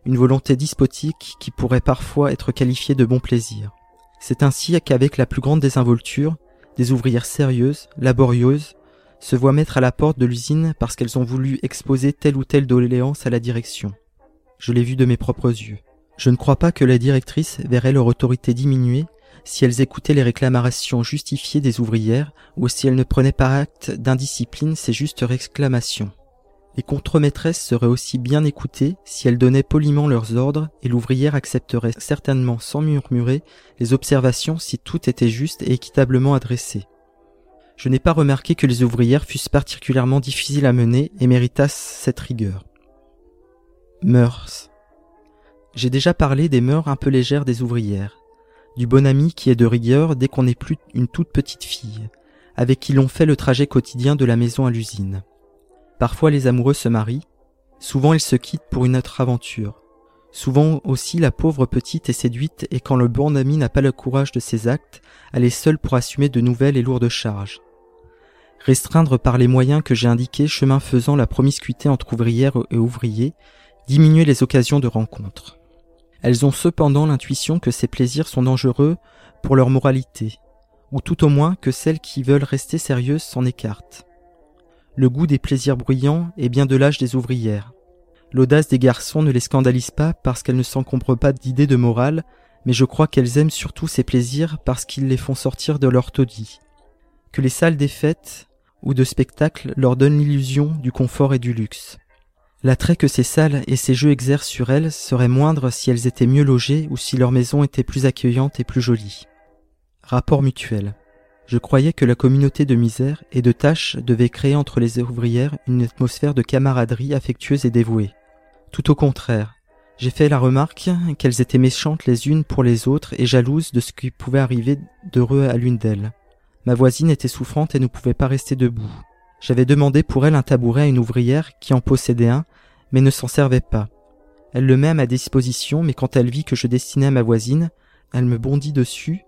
une volonté despotique qui pourrait parfois être qualifiée de bon plaisir. C'est ainsi qu'avec la plus grande désinvolture, des ouvrières sérieuses, laborieuses, se voient mettre à la porte de l'usine parce qu'elles ont voulu exposer telle ou telle doléance à la direction. Je l'ai vu de mes propres yeux. Je ne crois pas que les directrices verraient leur autorité diminuer si elles écoutaient les réclamations justifiées des ouvrières ou si elles ne prenaient par acte d'indiscipline ces justes réclamations. Les contre-maîtresses seraient aussi bien écoutées si elles donnaient poliment leurs ordres et l'ouvrière accepterait certainement sans murmurer les observations si tout était juste et équitablement adressé. Je n'ai pas remarqué que les ouvrières fussent particulièrement difficiles à mener et méritassent cette rigueur. Mœurs. J'ai déjà parlé des mœurs un peu légères des ouvrières, du bonhomie qui est de rigueur dès qu'on n'est plus une toute petite fille, avec qui l'on fait le trajet quotidien de la maison à l'usine. Parfois les amoureux se marient, souvent ils se quittent pour une autre aventure. Souvent aussi la pauvre petite est séduite et quand le bon ami n'a pas le courage de ses actes, elle est seule pour assumer de nouvelles et lourdes charges. Restreindre par les moyens que j'ai indiqués, chemin faisant la promiscuité entre ouvrières et ouvriers, diminuer les occasions de rencontre. Elles ont cependant l'intuition que ces plaisirs sont dangereux pour leur moralité, ou tout au moins que celles qui veulent rester sérieuses s'en écartent. Le goût des plaisirs bruyants est bien de l'âge des ouvrières. L'audace des garçons ne les scandalise pas parce qu'elles ne s'encombrent pas d'idées de morale, mais je crois qu'elles aiment surtout ces plaisirs parce qu'ils les font sortir de leur taudis. Que les salles des fêtes ou de spectacles leur donnent l'illusion du confort et du luxe. L'attrait que ces salles et ces jeux exercent sur elles serait moindre si elles étaient mieux logées ou si leur maison était plus accueillante et plus jolie. Rapport mutuel. Je croyais que la communauté de misère et de tâches devait créer entre les ouvrières une atmosphère de camaraderie affectueuse et dévouée. Tout au contraire, j'ai fait la remarque qu'elles étaient méchantes les unes pour les autres et jalouses de ce qui pouvait arriver d'heureux à l'une d'elles. Ma voisine était souffrante et ne pouvait pas rester debout. J'avais demandé pour elle un tabouret à une ouvrière qui en possédait un, mais ne s'en servait pas. Elle le met à ma disposition, mais quand elle vit que je destinais à ma voisine, elle me bondit dessus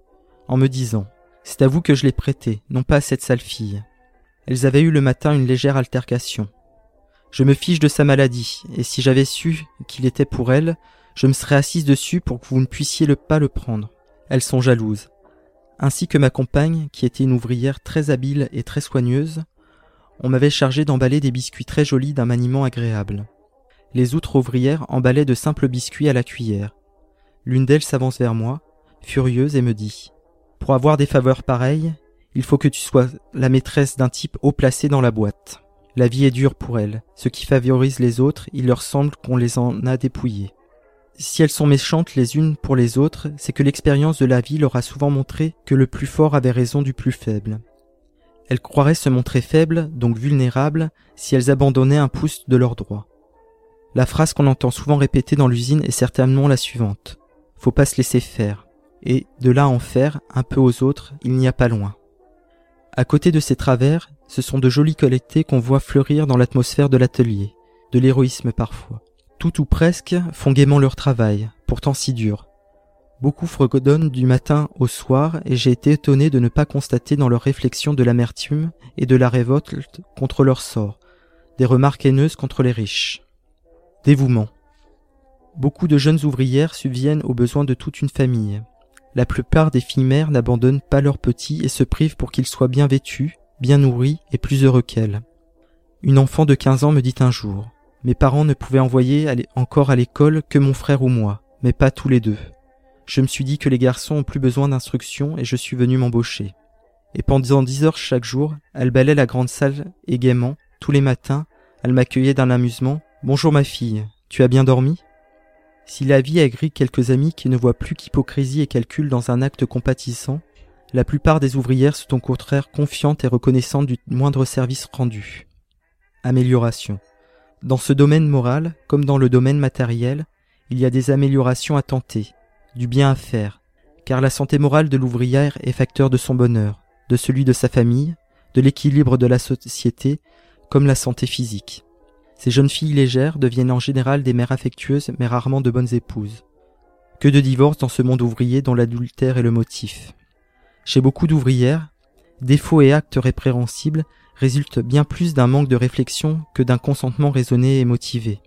en me disant « C'est à vous que je l'ai prêté, non pas à cette sale fille. » Elles avaient eu le matin une légère altercation. Je me fiche de sa maladie, et si j'avais su qu'il était pour elle, je me serais assise dessus pour que vous ne puissiez le pas le prendre. Elles sont jalouses. Ainsi que ma compagne, qui était une ouvrière très habile et très soigneuse, on m'avait chargé d'emballer des biscuits très jolis d'un maniement agréable. Les autres ouvrières emballaient de simples biscuits à la cuillère. L'une d'elles s'avance vers moi, furieuse, et me dit Pour avoir des faveurs pareilles, il faut que tu sois la maîtresse d'un type haut placé dans la boîte. La vie est dure pour elles. Ceux qui favorisent les autres, il leur semble qu'on les en a dépouillés. Si elles sont méchantes les unes pour les autres, c'est que l'expérience de la vie leur a souvent montré que le plus fort avait raison du plus faible. Elles croiraient se montrer faibles, donc vulnérables, si elles abandonnaient un pouce de leurs droits. La phrase qu'on entend souvent répéter dans l'usine est certainement la suivante. Faut pas se laisser faire. Et de là à en faire, un peu aux autres, il n'y a pas loin. À côté de ces travers, ce sont de jolis qualités qu'on voit fleurir dans l'atmosphère de l'atelier, de l'héroïsme parfois. Tout ou presque font gaiement leur travail, pourtant si dur. Beaucoup fredonnent du matin au soir et j'ai été étonné de ne pas constater dans leurs réflexions de l'amertume et de la révolte contre leur sort, des remarques haineuses contre les riches. Dévouement. Beaucoup de jeunes ouvrières subviennent aux besoins de toute une famille. La plupart des filles mères n'abandonnent pas leurs petits et se privent pour qu'ils soient bien vêtus, bien nourris et plus heureux qu'elles. Une enfant de quinze ans me dit un jour: mes parents ne pouvaient envoyer encore à l'école que mon frère ou moi, mais pas tous les deux. Je me suis dit que les garçons ont plus besoin d'instruction et je suis venu m'embaucher. Et pendant dix heures chaque jour, elle balayait la grande salle et gaiement, tous les matins, elle m'accueillait d'un amusement. « Bonjour ma fille, tu as bien dormi ?» Si la vie aigrit quelques amis qui ne voient plus qu'hypocrisie et calcul dans un acte compatissant, la plupart des ouvrières sont au contraire confiantes et reconnaissantes du moindre service rendu. Amélioration. Dans ce domaine moral, comme dans le domaine matériel, il y a des améliorations à tenter, du bien à faire, car la santé morale de l'ouvrière est facteur de son bonheur, de celui de sa famille, de l'équilibre de la société, comme la santé physique. Ces jeunes filles légères deviennent en général des mères affectueuses, mais rarement de bonnes épouses. Que de divorces dans ce monde ouvrier dont l'adultère est le motif. Chez beaucoup d'ouvrières, défauts et actes répréhensibles résulte bien plus d'un manque de réflexion que d'un consentement raisonné et motivé.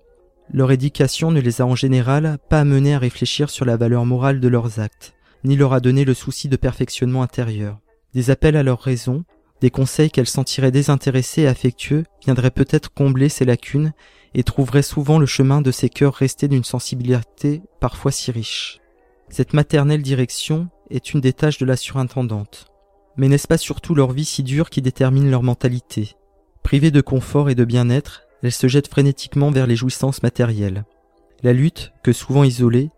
Leur éducation ne les a en général pas amenés à réfléchir sur la valeur morale de leurs actes, ni leur a donné le souci de perfectionnement intérieur. Des appels à leur raison, des conseils qu'elles sentiraient désintéressés et affectueux viendraient peut-être combler ces lacunes et trouveraient souvent le chemin de ces cœurs restés d'une sensibilité parfois si riche. Cette maternelle direction est une des tâches de la surintendante. Mais n'est-ce pas surtout leur vie si dure qui détermine leur mentalité? Privées de confort et de bien-être, elles se jettent frénétiquement vers les jouissances matérielles. La lutte, que souvent isolées,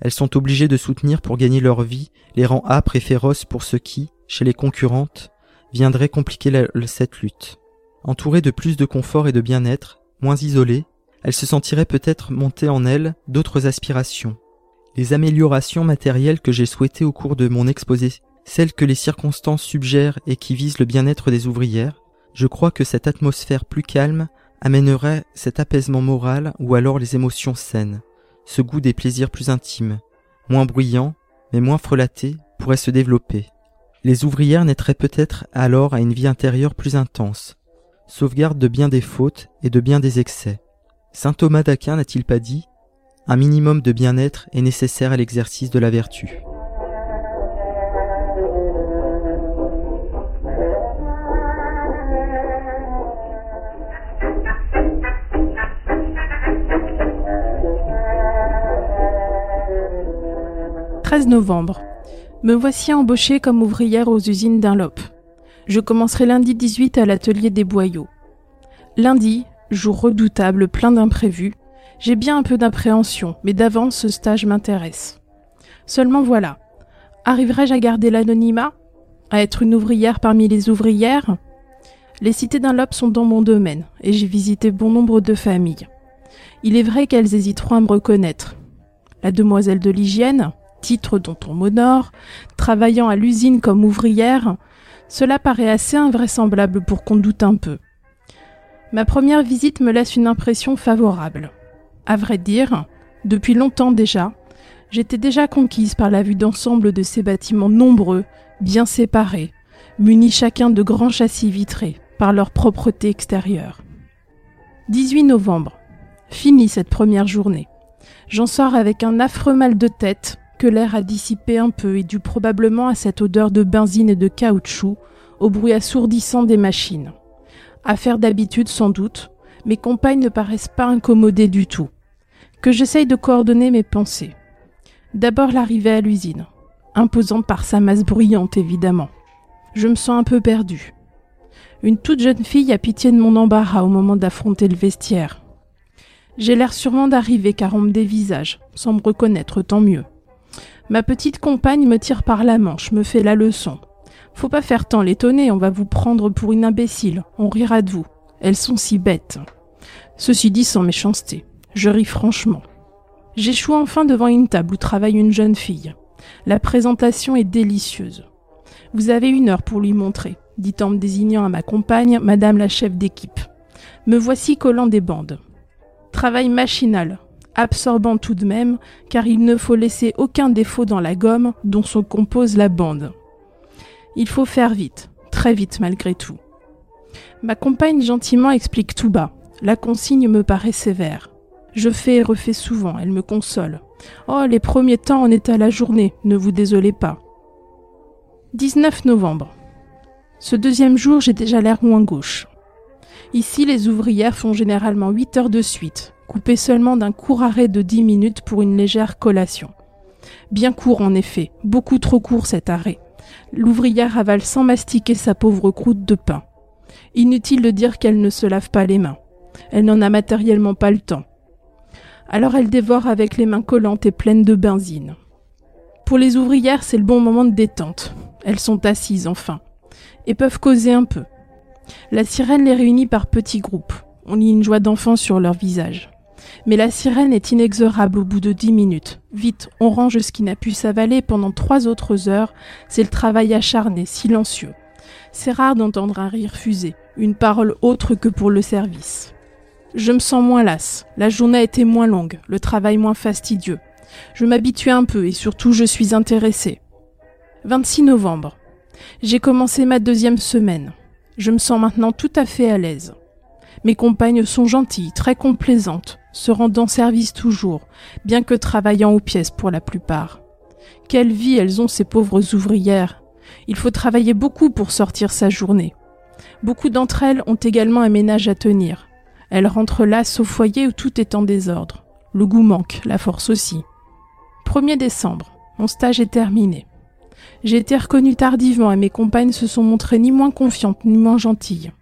elles sont obligées de soutenir pour gagner leur vie, les rend âpres et féroces pour ce qui, chez les concurrentes, viendrait compliquer la, cette lutte. Entourées de plus de confort et de bien-être, moins isolées, elles se sentiraient peut-être monter en elles d'autres aspirations. Les améliorations matérielles que j'ai souhaitées au cours de mon exposé, celles que les circonstances suggèrent et qui visent le bien-être des ouvrières, je crois que cette atmosphère plus calme amènerait cet apaisement moral ou alors les émotions saines. Ce goût des plaisirs plus intimes, moins bruyants, mais moins frelatés, pourrait se développer. Les ouvrières naîtraient peut-être alors à une vie intérieure plus intense, sauvegarde de bien des fautes et de bien des excès. Saint Thomas d'Aquin n'a-t-il pas dit « Un minimum de bien-être est nécessaire à l'exercice de la vertu ». treize novembre. Me voici embauchée comme ouvrière aux usines Dunlop. Je commencerai lundi dix-huit à l'atelier des boyaux. Lundi, jour redoutable, plein d'imprévus. J'ai bien un peu d'appréhension, mais d'avance ce stage m'intéresse. Seulement voilà, arriverai-je à garder l'anonymat? À être une ouvrière parmi les ouvrières? Les cités Dunlop sont dans mon domaine, et j'ai visité bon nombre de familles. Il est vrai qu'elles hésiteront à me reconnaître. La demoiselle de l'hygiène, titre dont on m'honore, travaillant à l'usine comme ouvrière, cela paraît assez invraisemblable pour qu'on doute un peu. Ma première visite me laisse une impression favorable. À vrai dire, depuis longtemps déjà, j'étais déjà conquise par la vue d'ensemble de ces bâtiments nombreux, bien séparés, munis chacun de grands châssis vitrés, par leur propreté extérieure. dix-huit novembre. Finie cette première journée. J'en sors avec un affreux mal de tête, que l'air a dissipé un peu et dû probablement à cette odeur de benzine et de caoutchouc, au bruit assourdissant des machines. Affaire d'habitude sans doute, mes compagnes ne paraissent pas incommodées du tout. Que j'essaye de coordonner mes pensées. D'abord l'arrivée à l'usine. imposant par sa masse bruyante évidemment. Je me sens un peu perdue. Une toute jeune fille a pitié de mon embarras au moment d'affronter le vestiaire. J'ai l'air sûrement d'arriver car on me dévisage, sans me reconnaître, tant mieux. Ma petite compagne me tire par la manche, me fait la leçon. Faut pas faire tant l'étonner, on va vous prendre pour une imbécile, on rira de vous. Elles sont si bêtes. Ceci dit sans méchanceté, je ris franchement. J'échoue enfin devant une table où travaille une jeune fille. La présentation est délicieuse. Vous avez une heure pour lui montrer, dit en me désignant à ma compagne, madame la chef d'équipe. Me voici collant des bandes. Travail machinal, absorbant tout de même, car il ne faut laisser aucun défaut dans la gomme dont se compose la bande. Il faut faire vite, très vite malgré tout. Ma compagne gentiment explique tout bas. La consigne me paraît sévère. Je fais et refais souvent, elle me console. « Oh, les premiers temps, on est à la journée, ne vous désolez pas. » dix-neuf novembre. Ce deuxième jour, j'ai déjà l'air moins gauche. Ici, les ouvrières font généralement huit heures de suite, coupées seulement d'un court arrêt de dix minutes pour une légère collation. Bien court en effet, beaucoup trop court cet arrêt. L'ouvrière avale sans mastiquer sa pauvre croûte de pain. Inutile de dire qu'elle ne se lave pas les mains. Elle n'en a matériellement pas le temps. Alors elle dévore avec les mains collantes et pleines de benzine. Pour les ouvrières, c'est le bon moment de détente. Elles sont assises enfin, et peuvent causer un peu. La sirène les réunit par petits groupes. On lit une joie d'enfant sur leur visage. Mais la sirène est inexorable au bout de dix minutes. Vite, on range ce qui n'a pu s'avaler pendant trois autres heures. C'est le travail acharné, silencieux. C'est rare d'entendre un rire fusé, une parole autre que pour le service. Je me sens moins lasse, la journée a été moins longue, le travail moins fastidieux. Je m'habituais un peu et surtout je suis intéressée. vingt-six novembre. J'ai commencé ma deuxième semaine. Je me sens maintenant tout à fait à l'aise. Mes compagnes sont gentilles, très complaisantes, se rendant service toujours, bien que travaillant aux pièces pour la plupart. Quelle vie elles ont ces pauvres ouvrières! Il faut travailler beaucoup pour sortir sa journée. Beaucoup d'entre elles ont également un ménage à tenir. Elle rentre lasse au foyer où tout est en désordre. Le goût manque, la force aussi. premier décembre, mon stage est terminé. J'ai été reconnue tardivement et mes compagnes se sont montrées ni moins confiantes ni moins gentilles.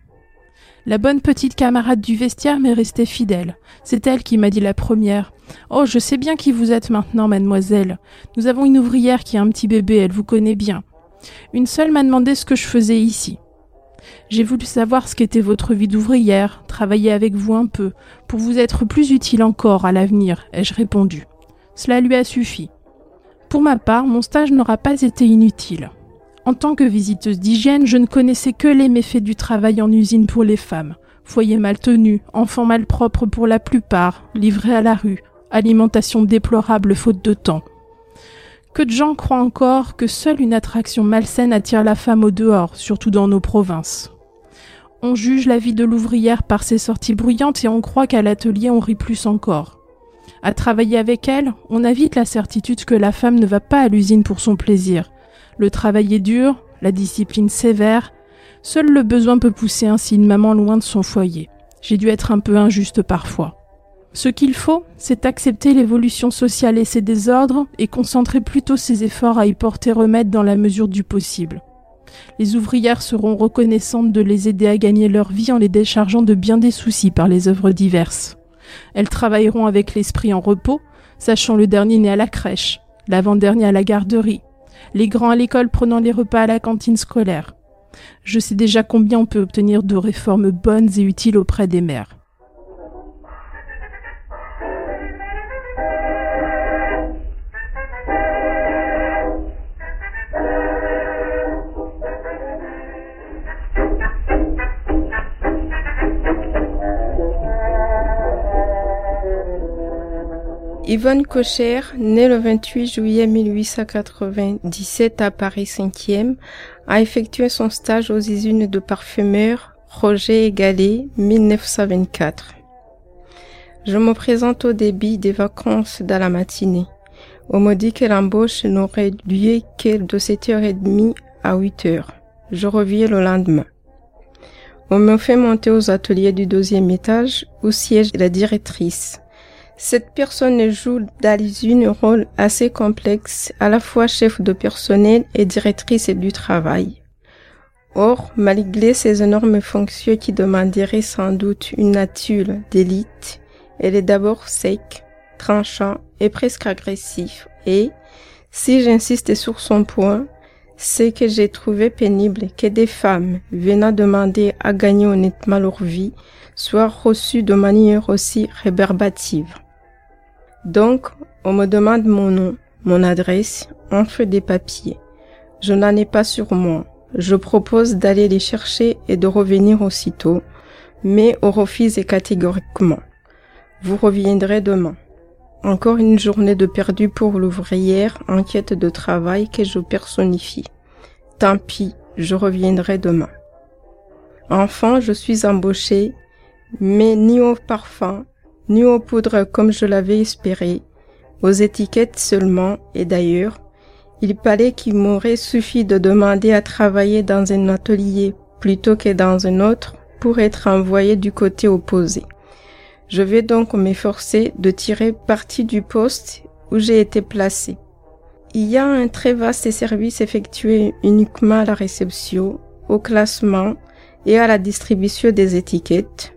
La bonne petite camarade du vestiaire m'est restée fidèle. C'est elle qui m'a dit la première. « Oh, je sais bien qui vous êtes maintenant, mademoiselle. Nous avons une ouvrière qui a un petit bébé, elle vous connaît bien. Une seule m'a demandé ce que je faisais ici. » J'ai voulu savoir ce qu'était votre vie d'ouvrière, travailler avec vous un peu, pour vous être plus utile encore à l'avenir, ai-je répondu. Cela lui a suffi. Pour ma part, mon stage n'aura pas été inutile. En tant que visiteuse d'hygiène, je ne connaissais que les méfaits du travail en usine pour les femmes. Foyers mal tenus, enfants malpropres pour la plupart, livrés à la rue, alimentation déplorable faute de temps. Que de gens croient encore que seule une attraction malsaine attire la femme au dehors, surtout dans nos provinces. On juge la vie de l'ouvrière par ses sorties bruyantes et on croit qu'à l'atelier on rit plus encore. À travailler avec elle, on a vite la certitude que la femme ne va pas à l'usine pour son plaisir. Le travail est dur, la discipline sévère, seul le besoin peut pousser ainsi une maman loin de son foyer. J'ai dû être un peu injuste parfois. Ce qu'il faut, c'est accepter l'évolution sociale et ses désordres et concentrer plutôt ses efforts à y porter remède dans la mesure du possible. Les ouvrières seront reconnaissantes de les aider à gagner leur vie en les déchargeant de bien des soucis par les œuvres diverses. Elles travailleront avec l'esprit en repos, sachant le dernier né à la crèche, l'avant-dernier à la garderie, les grands à l'école prenant les repas à la cantine scolaire. Je sais déjà combien on peut obtenir de réformes bonnes et utiles auprès des mères. Yvonne Cocher, née le vingt-huit juillet mille huit cent quatre-vingt-dix-sept à Paris cinquième, a effectué son stage aux usines de parfumeur Roger Gallet, dix-neuf cent vingt-quatre. Je me présente au début des vacances dans la matinée. On me dit que l'embauche n'aurait lieu que de sept heures trente à huit heures. Je reviens le lendemain. On me fait monter aux ateliers du deuxième étage où siège la directrice. Cette personne joue dans l'usine un rôle assez complexe, à la fois chef de personnel et directrice du travail. Or, malgré ces énormes fonctions qui demanderaient sans doute une attitude d'élite, elle est d'abord sec, tranchant et presque agressif. Et, si j'insiste sur son point, c'est que j'ai trouvé pénible que des femmes venant demander à gagner honnêtement leur vie soient reçues de manière aussi rébarbative. Donc, on me demande mon nom, mon adresse, on fait des papiers. Je n'en ai pas sur moi. Je propose d'aller les chercher et de revenir aussitôt, mais on refuse catégoriquement. Vous reviendrez demain. Encore une journée de perdu pour l'ouvrière en quête de travail que je personnifie. Tant pis, je reviendrai demain. Enfin, je suis embauchée, mais ni aux parfums, ni aux poudres comme je l'avais espéré, aux étiquettes seulement, et d'ailleurs, il paraît qu'il m'aurait suffi de demander à travailler dans un atelier plutôt que dans un autre pour être envoyé du côté opposé. Je vais donc m'efforcer de tirer parti du poste où j'ai été placé. Il y a un très vaste service effectué uniquement à la réception, au classement et à la distribution des étiquettes,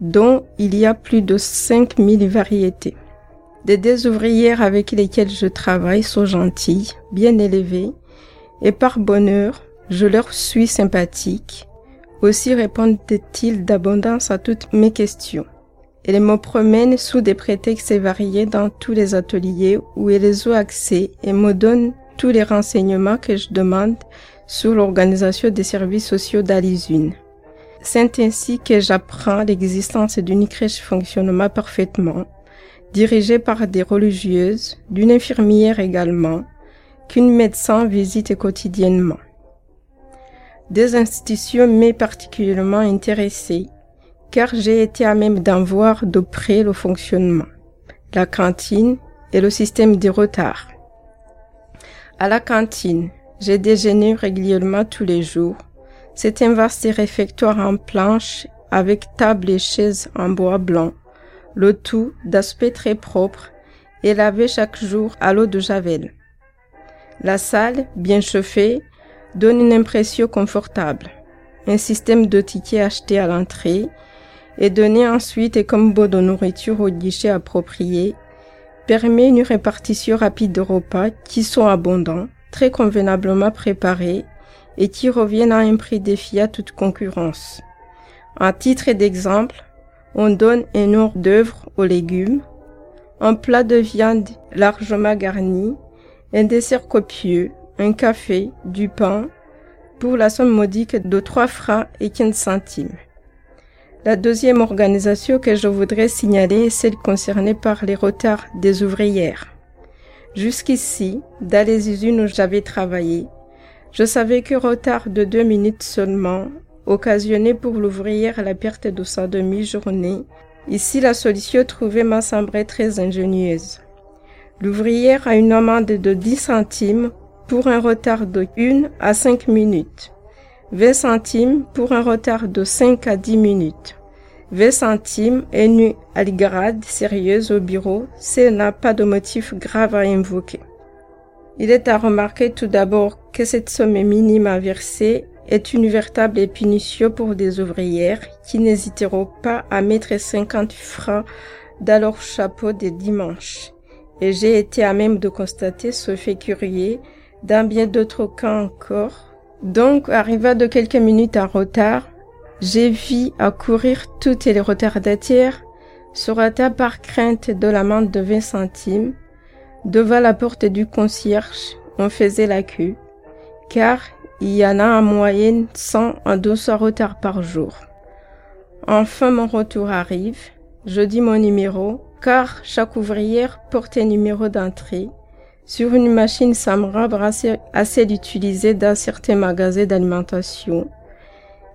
dont il y a plus de cinq mille variétés. Des deux ouvrières avec lesquelles je travaille sont gentilles, bien élevées, et par bonheur, je leur suis sympathique. Aussi répondent-ils d'abondance à toutes mes questions. Elles me promènent sous des prétextes variés dans tous les ateliers où elles ont accès et me donnent tous les renseignements que je demande sur l'organisation des services sociaux dans l'usine. C'est ainsi que j'apprends l'existence d'une crèche fonctionnant parfaitement, dirigée par des religieuses, d'une infirmière également, qu'une médecin visite quotidiennement. Des institutions m'ont particulièrement intéressée, car j'ai été à même d'en voir de près le fonctionnement, la cantine et le système des retards. À la cantine, j'ai déjeuné régulièrement tous les jours. C'est un vaste réfectoire en planche avec table et chaises en bois blanc, le tout d'aspect très propre et lavé chaque jour à l'eau de Javel. La salle, bien chauffée, donne une impression confortable. Un système de tickets achetés à l'entrée et donné ensuite et comme bol de nourriture au guichet approprié permet une répartition rapide de repas qui sont abondants, très convenablement préparés et qui reviennent à un prix défiant à toute concurrence. En titre d'exemple, on donne un hors d'œuvre aux légumes, un plat de viande largement garni, un dessert copieux, un café, du pain, pour la somme modique de trois francs et quinze centimes. La deuxième organisation que je voudrais signaler est celle concernée par les retards des ouvrières. Jusqu'ici, dans les usines où j'avais travaillé, je savais que retard de deux minutes seulement occasionnait pour l'ouvrière la perte de sa demi-journée. Ici, la solution trouvée m'a semblé très ingénieuse. L'ouvrière a une amende de dix centimes pour un retard de une à cinq minutes, vingt centimes pour un retard de cinq à dix minutes, vingt centimes et une algarade sérieuse au bureau si elle n'a pas de motif grave à invoquer. Il est à remarquer tout d'abord que cette somme minime à verser est une véritable punition pour des ouvrières qui n'hésiteront pas à mettre cinquante francs dans leur chapeau des dimanches. Et j'ai été à même de constater ce fait curieux dans bien d'autres cas encore. Donc, arriva de quelques minutes en retard, j'ai vu accourir toutes les retardataires, se hâtant par crainte de l'amende de vingt centimes. Devant la porte du concierge, on faisait la queue, car il y en a en moyenne cent à deux cents retards par jour. Enfin, mon retour arrive, je dis mon numéro, car chaque ouvrière porte un numéro d'entrée sur une machine semblant à celle utilisée dans certains magasins d'alimentation,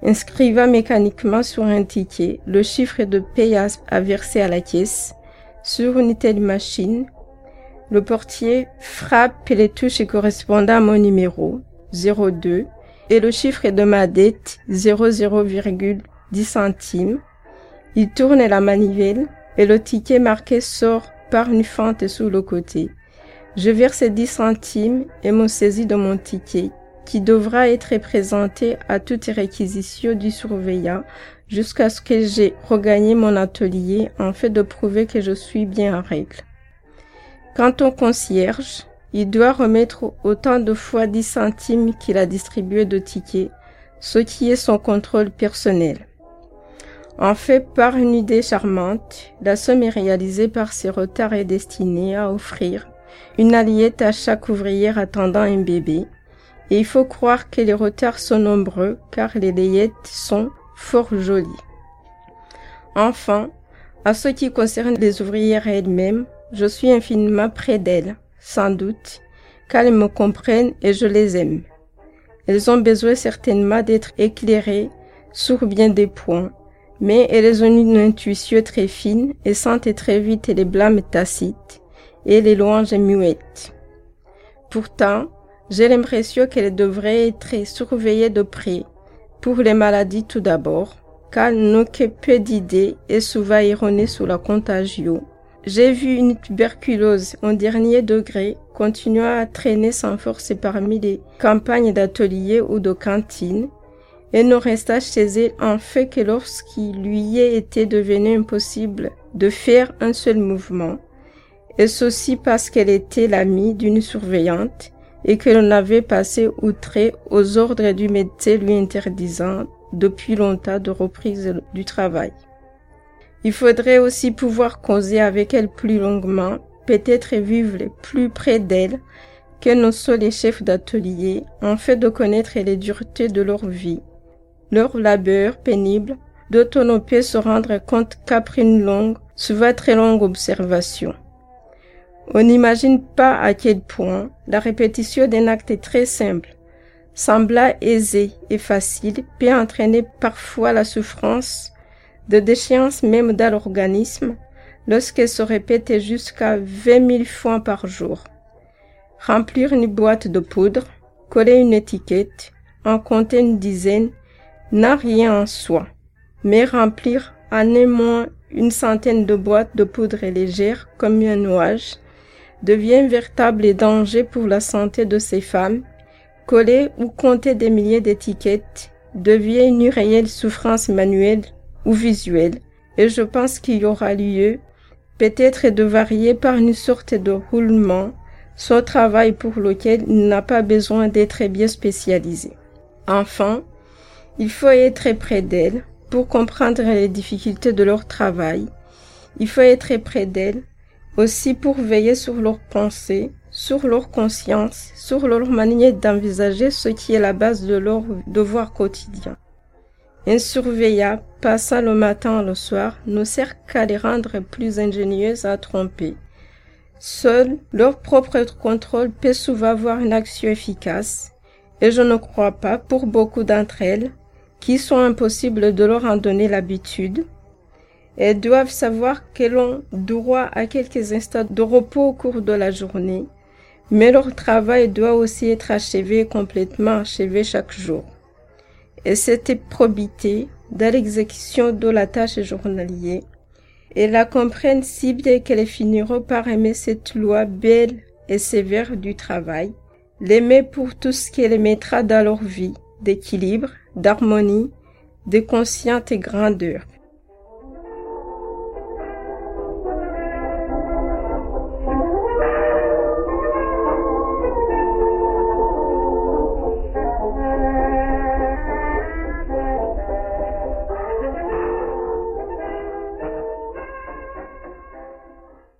inscrivant mécaniquement sur un ticket le chiffre de paye à verser à la caisse sur une telle machine. Le portier frappe les touches correspondant à mon numéro zéro deux et le chiffre de ma dette zéro virgule dix centimes. Il tourne la manivelle, et le ticket marqué sort par une fente sous le côté. Je verse dix centimes et me saisis de mon ticket, qui devra être présenté à toute réquisition du surveillant jusqu'à ce que j'aie regagné mon atelier en fait de prouver que je suis bien en règle. Quant au concierge, il doit remettre autant de fois dix centimes qu'il a distribué de tickets, ce qui est son contrôle personnel. En fait, par une idée charmante, la somme est réalisée par ses retards et destinée à offrir une alliette à chaque ouvrière attendant un bébé. Et il faut croire que les retards sont nombreux car les layettes sont fort jolies. Enfin, à ce qui concerne les ouvrières elles-mêmes, je suis infiniment près d'elles, sans doute, car elles me comprennent et je les aime. Elles ont besoin certainement d'être éclairées sur bien des points, mais elles ont une intuition très fine et sentent très vite les blâmes tacites et les louanges muettes. Pourtant, j'ai l'impression qu'elles devraient être surveillées de près, pour les maladies tout d'abord, car elles n'ont que peu d'idées et souvent erronées sous la contagion. J'ai vu une tuberculose en dernier degré continuer à traîner sans force parmi les campagnes d'ateliers ou de cantines et ne resta chez elle en fait que lorsqu'il lui était devenu impossible de faire un seul mouvement, et ceci parce qu'elle était l'amie d'une surveillante et que l'on avait passé outré aux ordres du médecin lui interdisant depuis longtemps de reprise du travail. Il faudrait aussi pouvoir causer avec elle plus longuement, peut-être vivre plus près d'elle que ne sont les chefs d'atelier, en fait de connaître les duretés de leur vie, leur labeur pénible, dont on ne peut se rendre compte qu'après une longue, souvent très longue observation. On n'imagine pas à quel point la répétition d'un acte très simple, semblant aisé et facile, peut entraîner parfois la souffrance de déchéance même dans l'organisme, lorsqu'elle se répète jusqu'à vingt mille fois par jour. Remplir une boîte de poudre, coller une étiquette, en compter une dizaine, n'a rien en soi. Mais remplir en un mois une centaine de boîtes de poudre légère comme un nuage devient un véritable danger pour la santé de ces femmes. Coller ou compter des milliers d'étiquettes devient une réelle souffrance manuelle ou visuelle, et je pense qu'il y aura lieu peut-être de varier par une sorte de roulement son travail pour lequel il n'a pas besoin d'être bien spécialisé. Enfin, il faut être près d'elles pour comprendre les difficultés de leur travail. Il faut être près d'elles aussi pour veiller sur leurs pensées, sur leur conscience, sur leur manière d'envisager ce qui est la base de leur devoir quotidien. Un surveillant, passant le matin et le soir, ne sert qu'à les rendre plus ingénieuses à tromper. Seul leur propre contrôle peut souvent avoir une action efficace, et je ne crois pas, pour beaucoup d'entre elles, qu'il soit impossible de leur en donner l'habitude. Elles doivent savoir qu'elles ont droit à quelques instants de repos au cours de la journée, mais leur travail doit aussi être achevé et complètement achevé chaque jour. Et cette probité dans l'exécution de la tâche journalière, et la comprennent si bien qu'elles finiront par aimer cette loi belle et sévère du travail, l'aimer pour tout ce qu'elle mettra dans leur vie, d'équilibre, d'harmonie, de consciente grandeur.